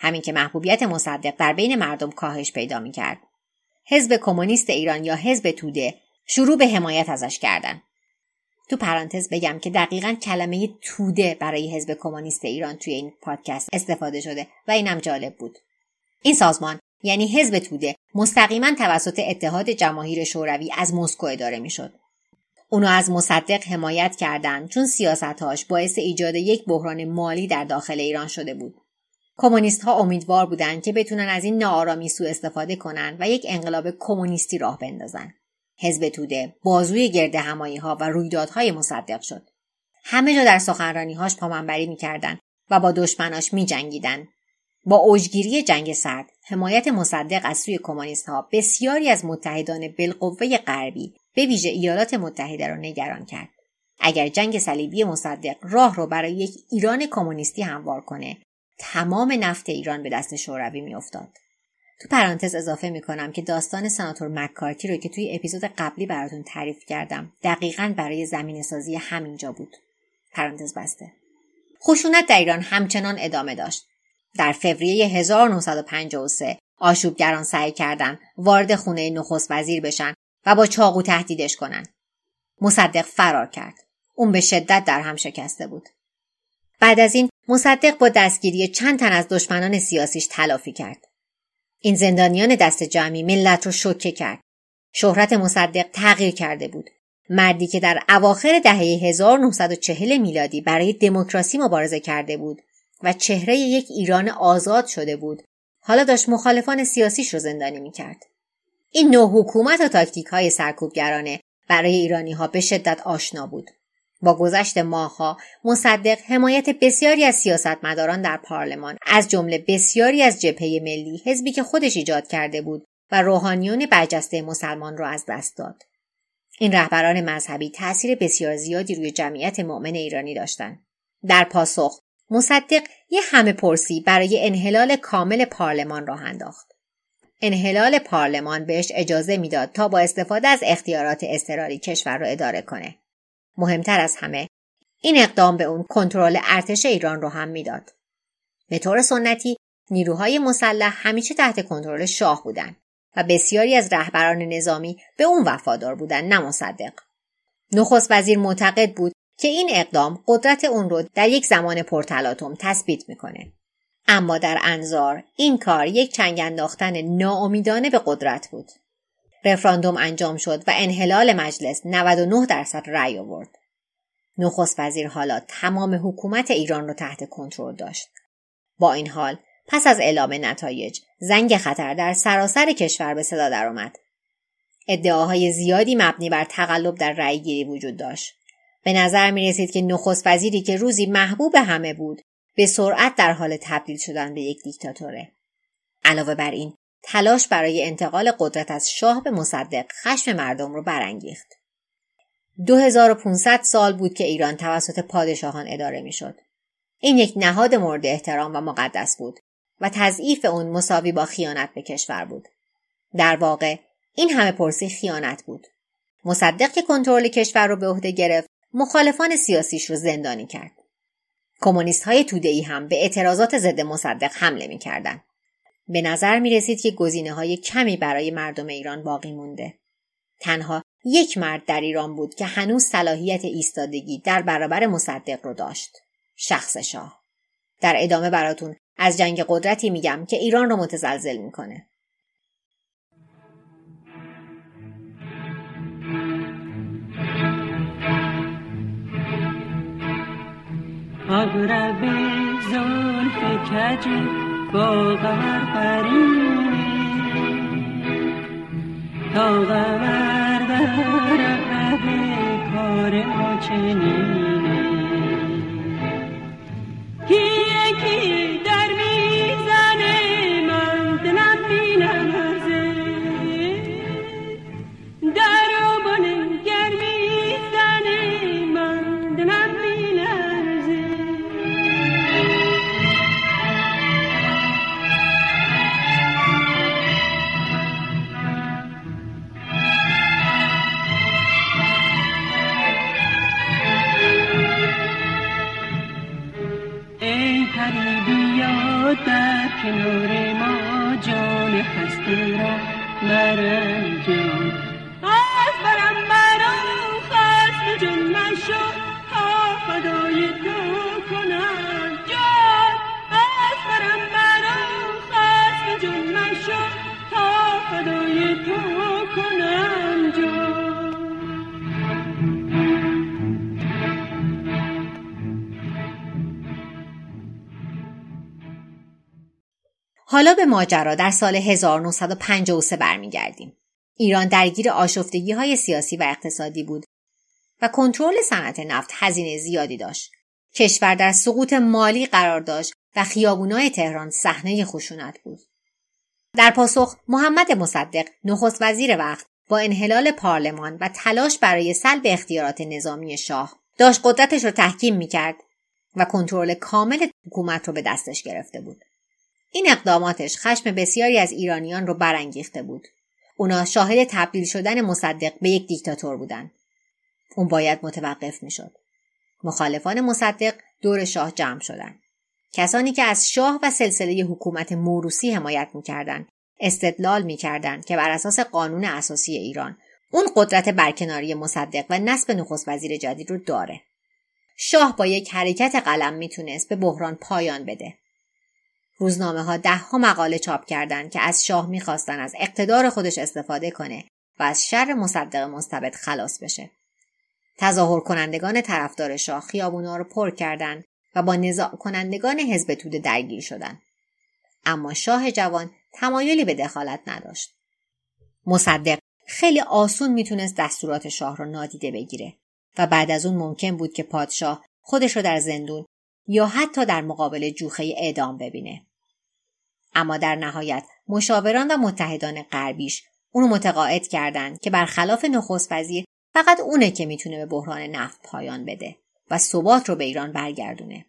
همین که محبوبیت مصدق در بین مردم کاهش پیدا می‌کرد، حزب کمونیست ایران یا حزب توده شروع به حمایت ازش کردند. تو پرانتز بگم که دقیقاً کلمه توده برای حزب کمونیست ایران توی این پادکست استفاده شده و اینم جالب بود. این سازمان یعنی حزب توده مستقیما توسط اتحاد جماهیر شوروی از مسکو اداره میشد. اونا از مصدق حمایت کردند چون سیاست‌هاش باعث ایجاد یک بحران مالی در داخل ایران شده بود. کمونیست‌ها امیدوار بودند که بتونن از این ناآرامی سوء استفاده کنن و یک انقلاب کمونیستی راه بندازن. حزب توده بازوی گرد همایی‌ها و رویدادهای مصدق شد. همه جا در سخنرانی‌هاش پامنبری می‌کردند و با دشمناش می‌جنگیدند. با اوجگیری جنگ سرد، حمایت مصدق از سوی کمونیست‌ها بسیاری از متحدان بالقوه غربی، به ویژه ایالات متحده را نگران کرد. اگر جنگ صلیبی مصدق راه رو برای یک ایران کمونیستی هموار کنه، تمام نفت ایران به دست شوروی میافتاد. تو پرانتز اضافه میکنم که داستان سناتور مک‌کارتی رو که توی اپیزود قبلی براتون تعریف کردم، دقیقاً برای زمین سازی همینجا بود. پرانتز بسته. خشونت در ایران همچنان ادامه داشت. در فوریه هزار و نهصد و پنجاه و سه آشوبگران سعی کردند وارد خونه نخست وزیر بشن و با چاقو تهدیدش کنن. مصدق فرار کرد. اون به شدت در هم شکسته بود. بعد از این مصدق با دستگیری چند تن از دشمنان سیاسیش تلافی کرد. این زندانیان دست جمعی ملت رو شوکه کرد. شهرت مصدق تغییر کرده بود. مردی که در اواخر دهه هزار و نهصد و چهل میلادی برای دموکراسی مبارزه کرده بود و چهره یک ایران آزاد شده بود، حالا داشت مخالفان سیاسیش رو زندانی میکرد. این نوع حکومت و تاکتیک های سرکوبگرانه برای ایرانی ها به شدت آشنا بود. با گذشت ماهها مصدق حمایت بسیاری از سیاستمداران در پارلمان، از جمله بسیاری از جبهه ملی، حزبی که خودش ایجاد کرده بود و روحانیون برجسته مسلمان را از دست داد. این رهبران مذهبی تأثیر بسیار زیادی روی جمعیت مؤمن ایرانی داشتند. در پاسخ مصدق یک همه پرسی برای انحلال کامل پارلمان راه انداخت. انحلال پارلمان بهش اجازه میداد تا با استفاده از اختیارات اضطراری کشور را اداره کنه. مهمتر از همه، این اقدام به اون کنترل ارتش ایران رو هم میداد. به طور سنتی نیروهای مسلح همیشه تحت کنترل شاه بودن و بسیاری از رهبران نظامی به اون وفادار بودن، نه مصدق. نخست وزیر معتقد بود که این اقدام قدرت اون رو در یک زمان پرتلاطم تثبیت میکنه. اما در انظار این کار یک چنگ انداختن ناامیدانه به قدرت بود. رفراندوم انجام شد و انحلال مجلس نود و نه درصد رأی آورد. نخست وزیر حالا تمام حکومت ایران را تحت کنترل داشت. با این حال پس از اعلام نتایج زنگ خطر در سراسر کشور به صدا درآمد. ادعاهای زیادی مبنی بر تقلب در رأی گیری وجود داشت. به نظر می رسید که نخست وزیری که روزی محبوب همه بود به سرعت در حال تبدیل شدن به یک دیکتاتوره. علاوه بر این، تلاش برای انتقال قدرت از شاه به مصدق خشم مردم رو برانگیخت. دو هزار و پانصد سال بود که ایران توسط پادشاهان اداره می شد. این یک نهاد مورد احترام و مقدس بود و تضعیف اون مساوی با خیانت به کشور بود. در واقع این همه پرسی خیانت بود. مصدق که کنترل کشور رو به عهده گرفت، مخالفان سیاسیش رو زندانی کرد. کمونیست های توده‌ای هم به اعتراضات ضد مصدق حمله می کردن. به نظر می رسید که گزینه های کمی برای مردم ایران باقی مونده. تنها یک مرد در ایران بود که هنوز صلاحیت ایستادگی در برابر مصدق رو داشت. شخص شاه. در ادامه براتون از جنگ قدرتی میگم که ایران رو متزلزل میکنه. آغرب زلف کج با قمر پرینه تا قمر در قهر کار ما چنینه کی یکی در میزنه من دلم بینمرزه در آبانه گر میزنه من دلم در کنار ما جان هستی را مرنجان از برم برام خست جن من شد تا فدای تو کنم جان از برم برام خست جن من شد تا فدای تو کنم جان حالا به ماجرا در سال هزار و نهصد و پنجاه و سه برمیگردیم. ایران درگیر آشفتگی‌های سیاسی و اقتصادی بود و کنترل صنعت نفت هزینه زیادی داشت. کشور در سقوط مالی قرار داشت و خیابان‌های تهران صحنه خشونت بود. در پاسخ محمد مصدق نخست وزیر وقت با انحلال پارلمان و تلاش برای سلب اختیارات نظامی شاه داشت قدرتش رو تحکیم می‌کرد و کنترل کامل حکومت رو به دستش گرفته بود. این اقداماتش خشم بسیاری از ایرانیان رو برانگیخته بود. اونا شاهد تبدیل شدن مصدق به یک دیکتاتور بودن. اون باید متوقف می شد. مخالفان مصدق دور شاه جمع شدند. کسانی که از شاه و سلسله حکومت موروثی حمایت می کردن، استدلال می کردن که بر اساس قانون اساسی ایران، اون قدرت برکناری مصدق و نصب نخست وزیر جدید رو داره. شاه با یک حرکت قلم می تونست به بحران پایان بده. روزنامه ها ده ها مقاله چاپ کردند که از شاه میخواستن از اقتدار خودش استفاده کنه و از شر مصدق مستبد خلاص بشه. تظاهر کنندگان طرفدار شاه خیابونا را پر کردند و با نزاع کنندگان حزب توده درگیر شدند. اما شاه جوان تمایلی به دخالت نداشت. مصدق خیلی آسون میتونست دستورات شاه را نادیده بگیره و بعد از اون ممکن بود که پادشاه خودش را در زندون یا حتی در مقابل جوخه اعدام ببینه. اما در نهایت مشاوران و متحدان غربیش اونو متقاعد کردند که برخلاف نخست وزیر فقط اونه که میتونه به بحران نفت پایان بده و ثبات رو به ایران برگردونه.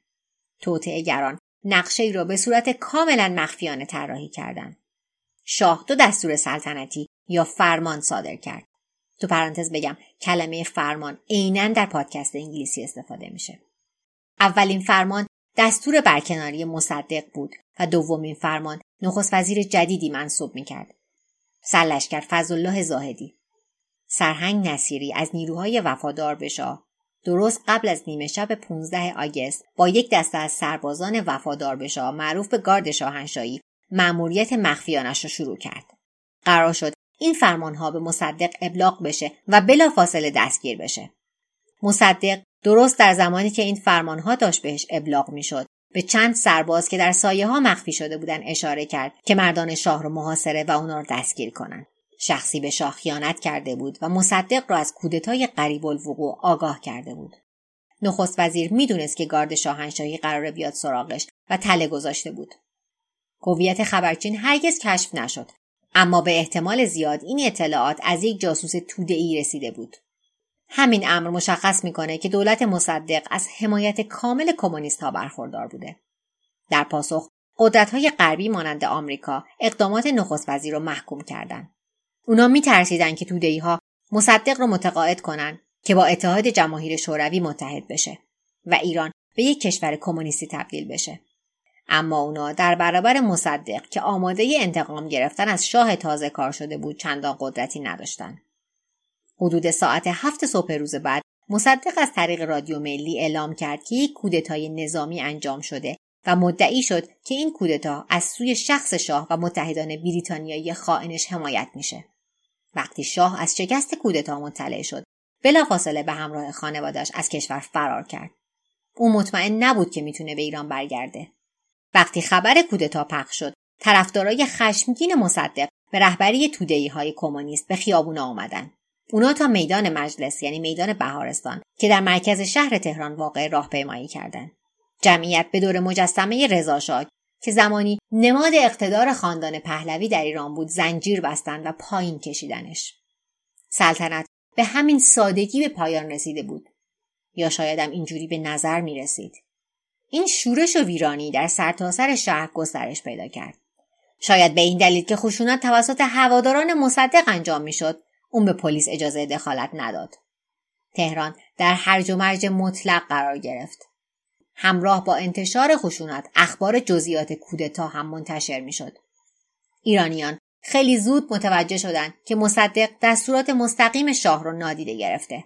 توطئه‌گران نقشه ای را به صورت کاملا مخفیانه طراحی کردند. شاه دو دستور سلطنتی یا فرمان صادر کرد. تو پرانتز بگم کلمه فرمان عیناً در پادکست انگلیسی استفاده میشه. اولین فرمان دستور برکناری مصدق بود و دومین فرمان نخست وزیر جدیدی منصوب میکرد. سرلشکر فضل الله زاهدی. سرهنگ نصیری از نیروهای وفادار به شاه درست قبل از نیمه شب پانزده آگوست با یک دسته از سربازان وفادار به شاه معروف به گارد شاهنشاهی مأموریت مخفیانش را شروع کرد. قرار شد این فرمانها به مصدق ابلاغ بشه و بلافاصله دستگیر بشه. مصدق درست در زمانی که این فرمانها داشت بهش ابلاغ میشد به چند سرباز که در سایه ها مخفی شده بودن اشاره کرد که مردان شاه را محاصره و اونا را دستگیر کنند. شخصی به شاه خیانت کرده بود و مصدق را از کودتای قریب الوقوع آگاه کرده بود. نخست وزیر میدونست که گارد شاهنشاهی قراره بیاد سراغش و تله گذاشته بود. هویت خبرچین هرگز کشف نشد، اما به احتمال زیاد این اطلاعات از یک جاسوس توده‌ای رسیده بود. همین امر مشخص میکنه که دولت مصدق از حمایت کامل کمونیست‌ها برخوردار بوده. در پاسخ قدرت‌های غربی مانند آمریکا اقدامات نخست وزیر را محکوم کردند. اونا میترسیدن که توده‌ای‌ها مصدق را متقاعد کنن که با اتحاد جماهیر شوروی متحد بشه و ایران به یک کشور کمونیستی تبدیل بشه. اما اونا در برابر مصدق که آماده انتقام گرفتن از شاه تازه کار شده بود چندان قدرتی نداشتن. حدود ساعت هفت صبح روز بعد مصدق از طریق رادیو ملی اعلام کرد که یک کودتای نظامی انجام شده و مدعی شد که این کودتا از سوی شخص شاه و متحدان بریتانیایی خائنش حمایت میشه. وقتی شاه از شکست کودتا مطلع شد، بلافاصله به همراه خانواده‌اش از کشور فرار کرد. او مطمئن نبود که میتونه به ایران برگرده. وقتی خبر کودتا پخش شد، طرفدارای خشمگین مصدق به رهبری توده‌ای‌های کمونیست به خیابونا آمدن. اونا تا میدان مجلس یعنی میدان بهارستان که در مرکز شهر تهران واقع راهپیمایی کردند. جمعیت به دور مجسمه رضا شاه که زمانی نماد اقتدار خاندان پهلوی در ایران بود زنجیر بستند و پایین کشیدنش. سلطنت به همین سادگی به پایان رسیده بود، یا شاید هم اینجوری به نظر می رسید. این شورش و ویرانی در سرتاسر شهر گسترش پیدا کرد. شاید به این دلیل که خشونت توسط هواداران مصدق انجام می شد، اون به پلیس اجازه دخالت نداد. تهران در هرج و مرج مطلق قرار گرفت. همراه با انتشار خشونت اخبار جزئیات کودتا هم منتشر می شد. ایرانیان خیلی زود متوجه شدند که مصدق دستورات مستقیم شاه را نادیده گرفته.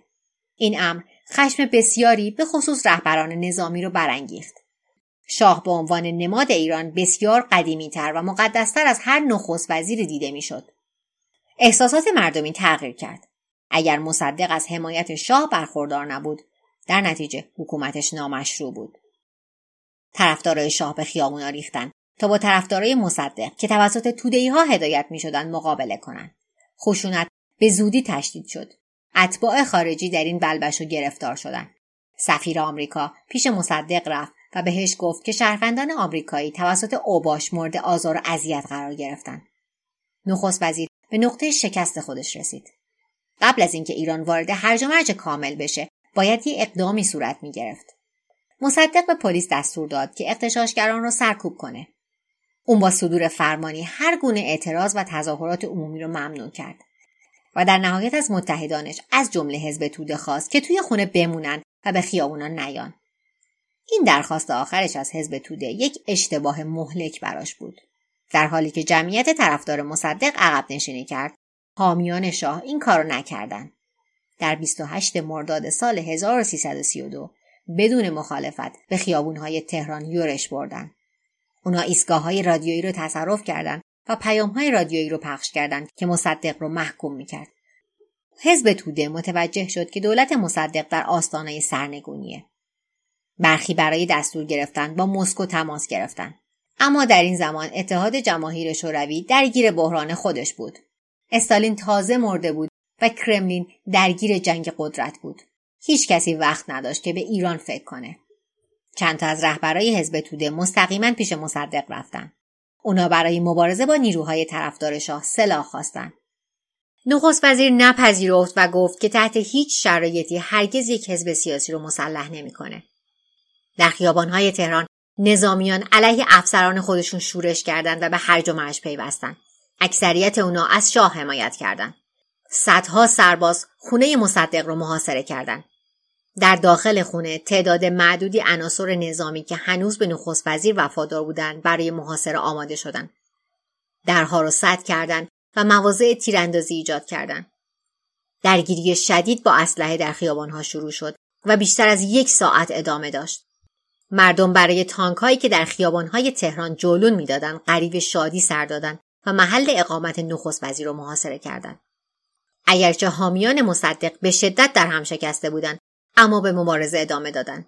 این امر خشم بسیاری به خصوص رهبران نظامی را برانگیخت. شاه به عنوان نماد ایران بسیار قدیمی‌تر و مقدس‌تر از هر نخست وزیر دیده می‌شد. احساسات مردمی تغییر کرد. اگر مصدق از حمایت شاه برخوردار نبود، در نتیجه حکومتش نامشروع بود. طرفدارای شاه به خیابونا ریختن تا با طرفدارای مصدق که توسط توده‌ای‌ها هدایت می‌شدند مقابله کنند. خشونت به زودی تشدید شد. اتباع خارجی در این بلبشو گرفتار شدند. سفیر آمریکا پیش مصدق رفت و بهش گفت که شهروندان آمریکایی توسط اوباش مورد آزار و اذیت قرار گرفتند. نخست وزیر به نقطه شکست خودش رسید. قبل از اینکه ایران وارد هرج و مرج کامل بشه، باید یه اقدامی صورت می‌گرفت. مصدق به پلیس دستور داد که اغتشاشگران رو سرکوب کنه. اون با صدور فرمانی هر گونه اعتراض و تظاهرات عمومی رو ممنوع کرد و در نهایت از متحدانش از جمله حزب توده خواست که توی خونه بمونن و به خیابونا نیان. این درخواست آخرش از حزب توده یک اشتباه مهلک براش بود. در حالی که جمعیت طرفدار مصدق عقب نشینی کرد، حامیان شاه این کارو نکردند. در بیست و هشتم مرداد سال هزار و سیصد و سی و دو بدون مخالفت به خیابون‌های تهران یورش بردند. اونا ایستگاه‌های رادیویی رو تصرف کردند و پیام‌های رادیویی رو پخش کردند که مصدق رو محکوم می‌کرد. حزب توده متوجه شد که دولت مصدق در آستانه سرنگونیه. برخی برای دستور گرفتن با مسکو تماس گرفتند. اما در این زمان اتحاد جماهیر شوروی درگیر بحران خودش بود. استالین تازه مرده بود و کرملین درگیر جنگ قدرت بود. هیچ کسی وقت نداشت که به ایران فکر کنه. چند تا از رهبرای حزب توده مستقیما پیش مصدق رفتن. اونا برای مبارزه با نیروهای طرفدار شاه سلاح خواستن. نخست وزیر نپذیرفت و گفت که تحت هیچ شرایطی هرگز یک حزب سیاسی رو مسلح نمی‌کنه. در خیابان‌های تهران نظامیان علیه افسران خودشون شورش کردند و به هرج و مرج پیوستند. اکثریت اونا از شاه حمایت کردند. صدها سرباز خونه مصدق رو محاصره کردند. در داخل خونه تعداد معدودی عناصر نظامی که هنوز به نخست وزیر وفادار بودند برای محاصره آماده شدند. درها رو سد کردند و مواضع تیراندازی ایجاد کردند. درگیری شدید با اسلحه در خیابان‌ها شروع شد و بیشتر از یک ساعت ادامه داشت. مردم برای تانک‌هایی که در خیابان‌های تهران جولون می‌دادند غریو شادی سر دادند و محل اقامت نخست وزیر را محاصره کردند. اگرچه حامیان مصدق به شدت در هم شکسته بودند، اما به مبارزه ادامه دادند.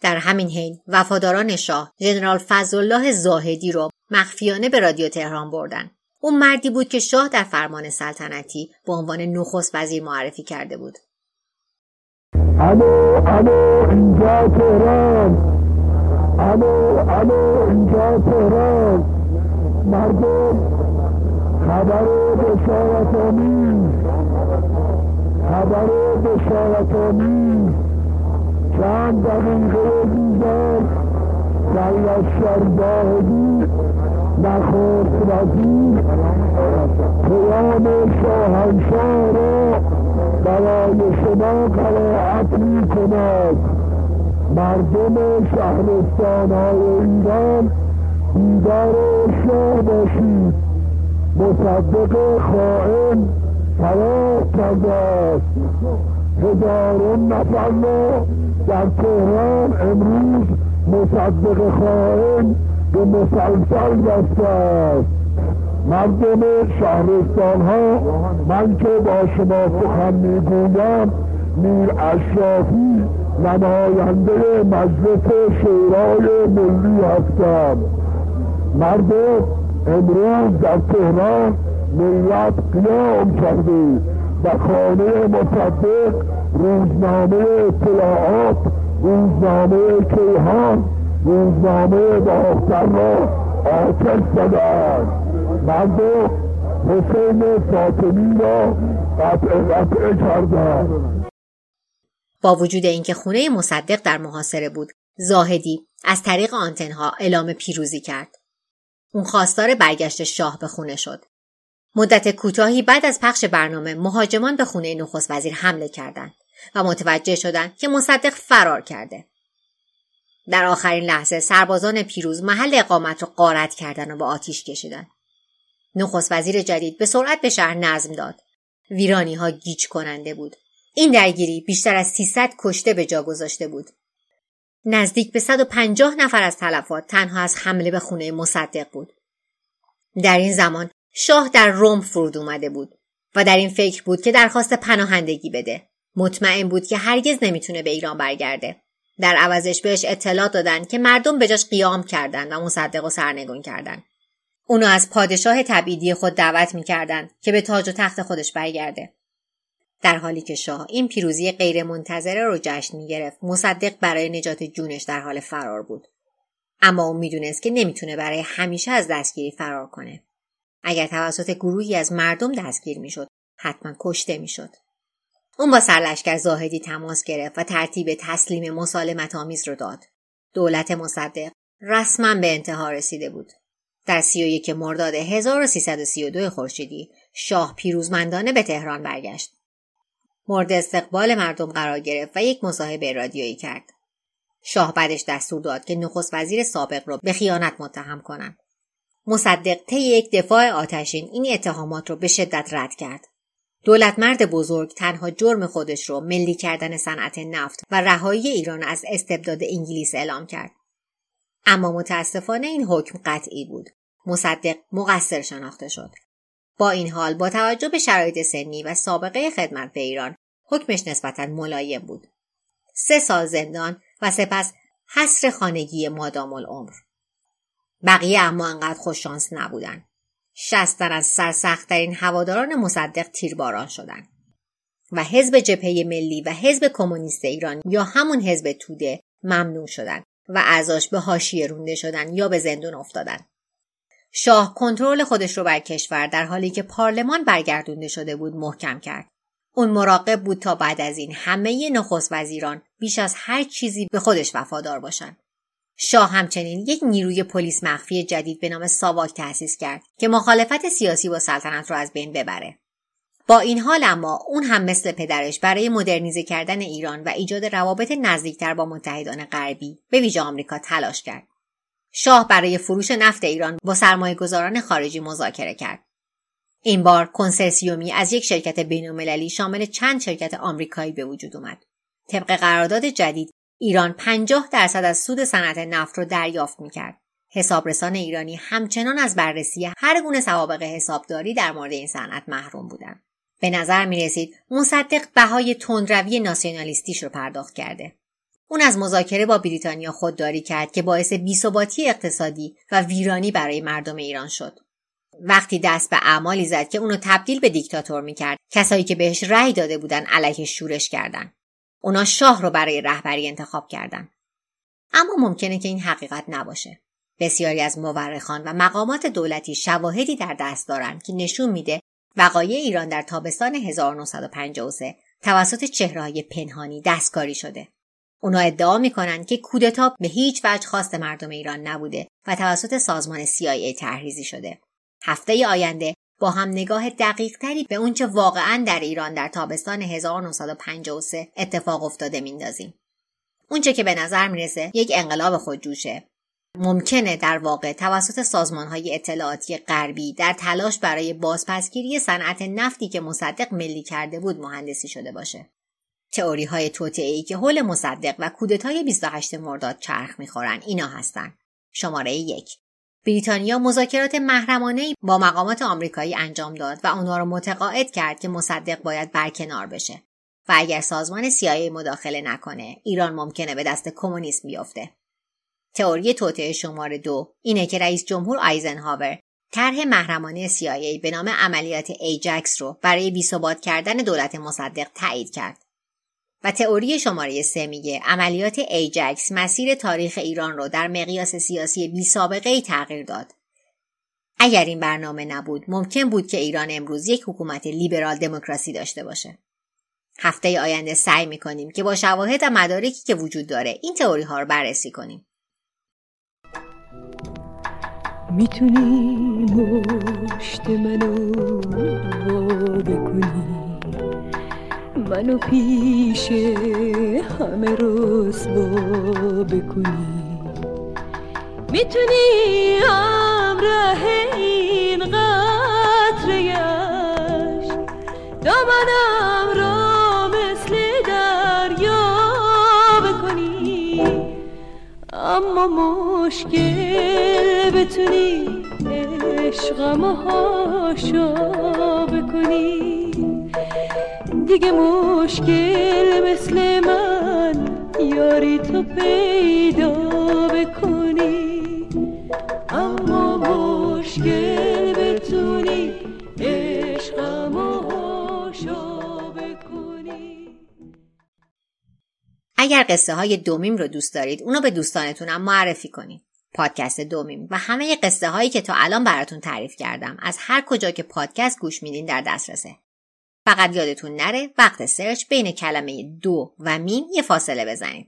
در همین حین وفاداران شاه ژنرال فضل الله زاهدی را مخفیانه به رادیو تهران بردند. اون مردی بود که شاه در فرمان سلطنتی به عنوان نخست وزیر معرفی کرده بود. الو الو اینجا تهران، الو الو اینجا تهران، مردم خبر بشارت‌آمیز، خبر بشارت‌آمیز، چند دقیقه دیگر سرلشکر زاهدی نخست وزیر پیام شاهنشاه را برای شما قرائت می کند. مردم شهرستان‌های ایران دیدار شاه باشید، مصدق خائن فرار کرده است. هزاران نفر را در تهران امروز مصدق خائن به مسلسل دسته است. مردم شهرستان ها، من که با شما سخن میگویم میر اشرافی نماینده مجلس شورای ملی هستم. مردم امروز در تهران ملت قیام کرده و خانه مصدق روزنامه اطلاعات، روزنامه کیهان، روزنامه داختر را آتش زدند. مردم حسین ساتمی را قطعه قطعه کردند. با وجود اینکه خونه مصدق در محاصره بود، زاهدی از طریق آنتنها اعلام پیروزی کرد. اون خواستار برگشت شاه به خونه شد. مدت کوتاهی بعد از پخش برنامه مهاجمان به خونه نخست وزیر حمله کردند و متوجه شدند که مصدق فرار کرده. در آخرین لحظه سربازان پیروز محل اقامت را غارت کردند و به آتش کشیدند. نخست وزیر جدید به سرعت به شهر نظم داد. ویرانی‌ها گیج کننده بود. این درگیری بیشتر از سیصد کشته به جا گذاشته بود. نزدیک به صد و پنجاه نفر از تلفات تنها از حمله به خونه مصدق بود. در این زمان شاه در روم فرود اومده بود و در این فکر بود که درخواست پناهندگی بده. مطمئن بود که هرگز نمیتونه به ایران برگرده. در عوضش بهش اطلاع دادند که مردم به جاش قیام کردند و مصدق رو سرنگون کردند. اونا از پادشاه تبعیدی خود دعوت می‌کردند که به تاج و تخت خودش برگرده. در حالی که شاه این پیروزی غیرمنتظره رو جشن می‌گرفت، مصدق برای نجات جونش در حال فرار بود. اما اون می‌دونست که نمی‌تونه برای همیشه از دستگیری فرار کنه. اگر توسط گروهی از مردم دستگیر می‌شد، حتما کشته می‌شد. اون با سرلشکر زاهدی تماس گرفت و ترتیب تسلیم مسالمت‌آمیز رو داد. دولت مصدق رسما به انتها رسیده بود. در سی و یک مرداد هزار و سیصد و سی و دو خورشیدی شاه پیروزمندانه به تهران برگشت. مورد استقبال مردم قرار گرفت و یک مصاحبه رادیویی کرد. شاه بعدش دستور داد که نخست وزیر سابق را به خیانت متهم کنند. مصدق طی یک دفاع آتشین این اتهامات را به شدت رد کرد. دولتمرد بزرگ تنها جرم خودش رو ملی کردن صنعت نفت و رهایی ایران از استبداد انگلیس اعلام کرد. اما متاسفانه این حکم قطعی بود. مصدق مقصر شناخته شد. با این حال با توجه به شرایط سنی و سابقه خدمت به ایران حکمش نسبتاً ملایم بود. سه سال زندان و سپس حصر خانگی مادام العمر. بقیه اما انقدر خوششانس نبودن. شصت تن از سرسخت‌ترین هواداران مصدق تیرباران شدند و حزب جبهه ملی و حزب کمونیست ایران یا همون حزب توده ممنوع شدند و اعضاش به حاشیه رانده شدند یا به زندان افتادند. شاه کنترل خودش رو بر کشور در حالی که پارلمان برگردونده شده بود محکم کرد. اون مراقب بود تا بعد از این همه نخست وزیران بیش از هر چیزی به خودش وفادار باشند. شاه همچنین یک نیروی پلیس مخفی جدید به نام ساواک تأسیس کرد که مخالفت سیاسی با سلطنت رو از بین ببره. با این حال اما اون هم مثل پدرش برای مدرنیزه کردن ایران و ایجاد روابط نزدیکتر با متحدان غربی به ویژه آمریکا تلاش کرد. شاه برای فروش نفت ایران با سرمایه‌گذاران خارجی مذاکره کرد. این بار کنسرسیومی از یک شرکت بین‌المللی شامل چند شرکت آمریکایی به وجود اومد. طبق قرارداد جدید ایران پنجاه درصد از سود صنعت نفت را دریافت می‌کرد. حسابرسان ایرانی همچنان از بررسی هر گونه سوابق حسابداری در مورد این صنعت محروم بودند. به نظر می‌رسید مصدق بهای تندروی ناسیونالیستیش رو پرداخت کرده. اون از مذاکره با بریتانیا خودداری کرد که باعث بی‌ثباتی اقتصادی و ویرانی برای مردم ایران شد. وقتی دست به اعمالی زد که اونو تبدیل به دیکتاتور می‌کرد، کسایی که بهش رأی داده بودن علیه شورش کردند. اونا شاه رو برای رهبری انتخاب کردند. اما ممکنه که این حقیقت نباشه. بسیاری از مورخان و مقامات دولتی شواهدی در دست دارن که نشون میده وقایع ایران در تابستان هزار و نهصد و پنجاه و سه توسط چهره‌های پنهانی دستکاری شده. اونا ادعا میکنن که کودتا به هیچ وجه خواست مردم ایران نبوده و توسط سازمان سی آی ای طرحریزی شده. هفته آینده با هم نگاه دقیق تری به اونچه واقعاً در ایران در تابستان هزار و نهصد و پنجاه و سه اتفاق افتاده میندازیم. اونچه که به نظر میرسه یک انقلاب خودجوشه. ممکنه در واقع توسط سازمان‌های اطلاعاتی غربی در تلاش برای بازپسگیری صنعت نفتی که مصدق ملی کرده بود مهندسی شده باشه. تئوری‌های توطئه‌ای که حول مصدق و کودتای بیست و هشتم مرداد چرخ می‌خورن اینا هستن. شماره یک: بریتانیا مذاکرات محرمانه‌ای با مقامات آمریکایی انجام داد و اونها رو متقاعد کرد که مصدق باید برکنار بشه و اگر سازمان سی‌آی‌ای مداخله نکنه ایران ممکنه به دست کمونیسم بیفته. تئوری توطئه شماره دو اینه که رئیس جمهور آیزنهاور طرح محرمانه سی‌آی‌ای به نام عملیات آژاکس رو برای بی‌ثبات کردن دولت مصدق تایید کرد. و تئوری شماره سه میگه عملیات آژاکس مسیر تاریخ ایران رو در مقیاس سیاسی بی سابقه ای تغییر داد. اگر این برنامه نبود ممکن بود که ایران امروز یک حکومت لیبرال دموکراسی داشته باشه. هفته آینده سعی میکنیم که با شواهد و مدارکی که وجود داره این تئوری ها رو بررسی کنیم. میتونی مشت منو بکنی، منو پیش همه رسوا بکنی، میتونی همراه این قطره عشق دامنم را مثل دریا بکنی، اما مشکل بتونی عشقم هاشا بکنی، دیگه مشکل مثل من یاری تو پیدا بکنی، اما مشکل بتونی عشقمو هاشا بکنی. اگر قصه های دومیم رو دوست دارید اونو به دوستانتونم معرفی کنید. پادکست دومیم و همه قصه هایی که تا الان براتون تعریف کردم از هر کجا که پادکست گوش میدین در دسترسه. فقط یادتون نره وقت سرچ بین کلمه دو و میم یه فاصله بزنید.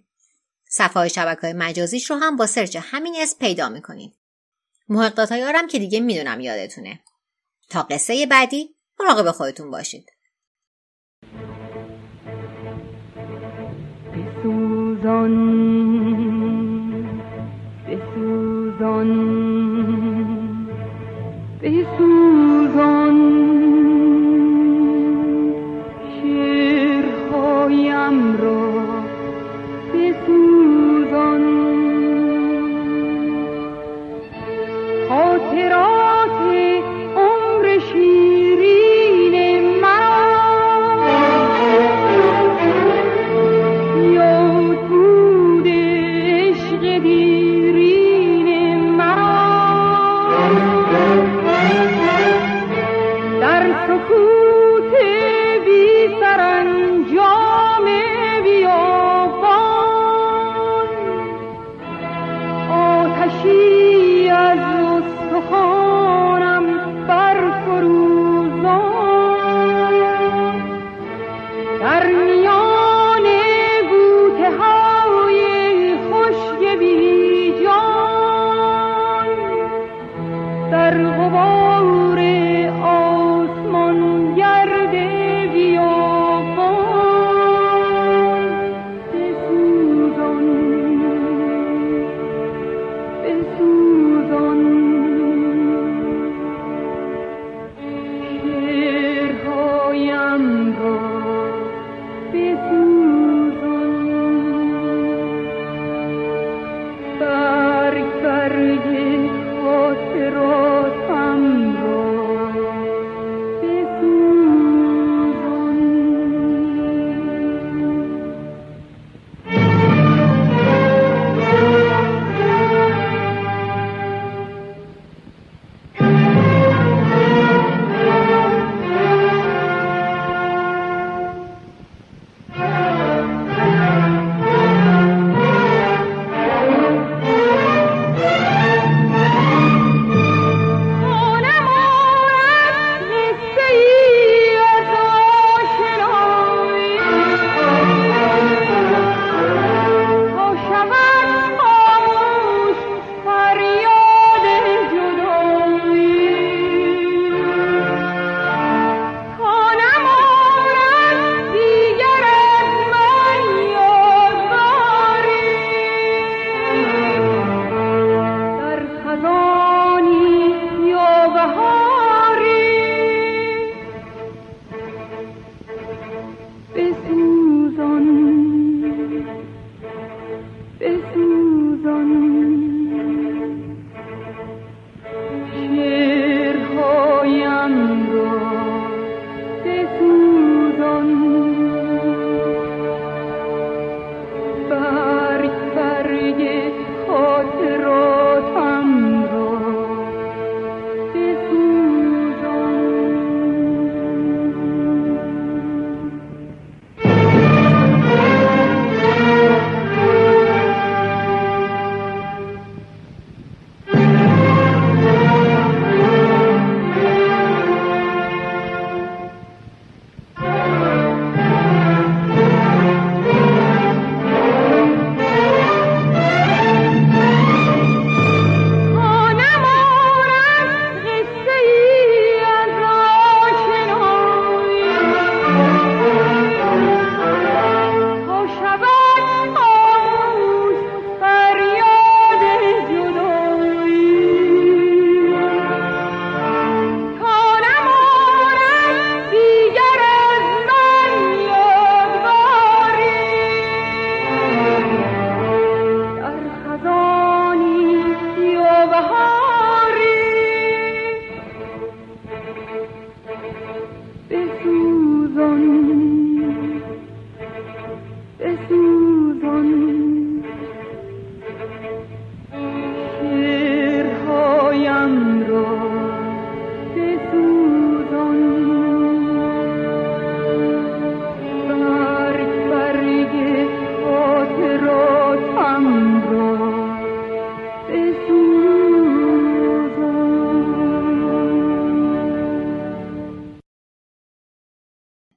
صفحه شبکه‌های مجازیش رو هم با سرچ همین اسم پیدا می‌کنید. محققات‌ها هم که دیگه میدونم یادتونه. تا قصه بعدی مراقب خودتون باشید. بسوزان بسوزان بسوزان شعرهایم را بسوزان، خاطرات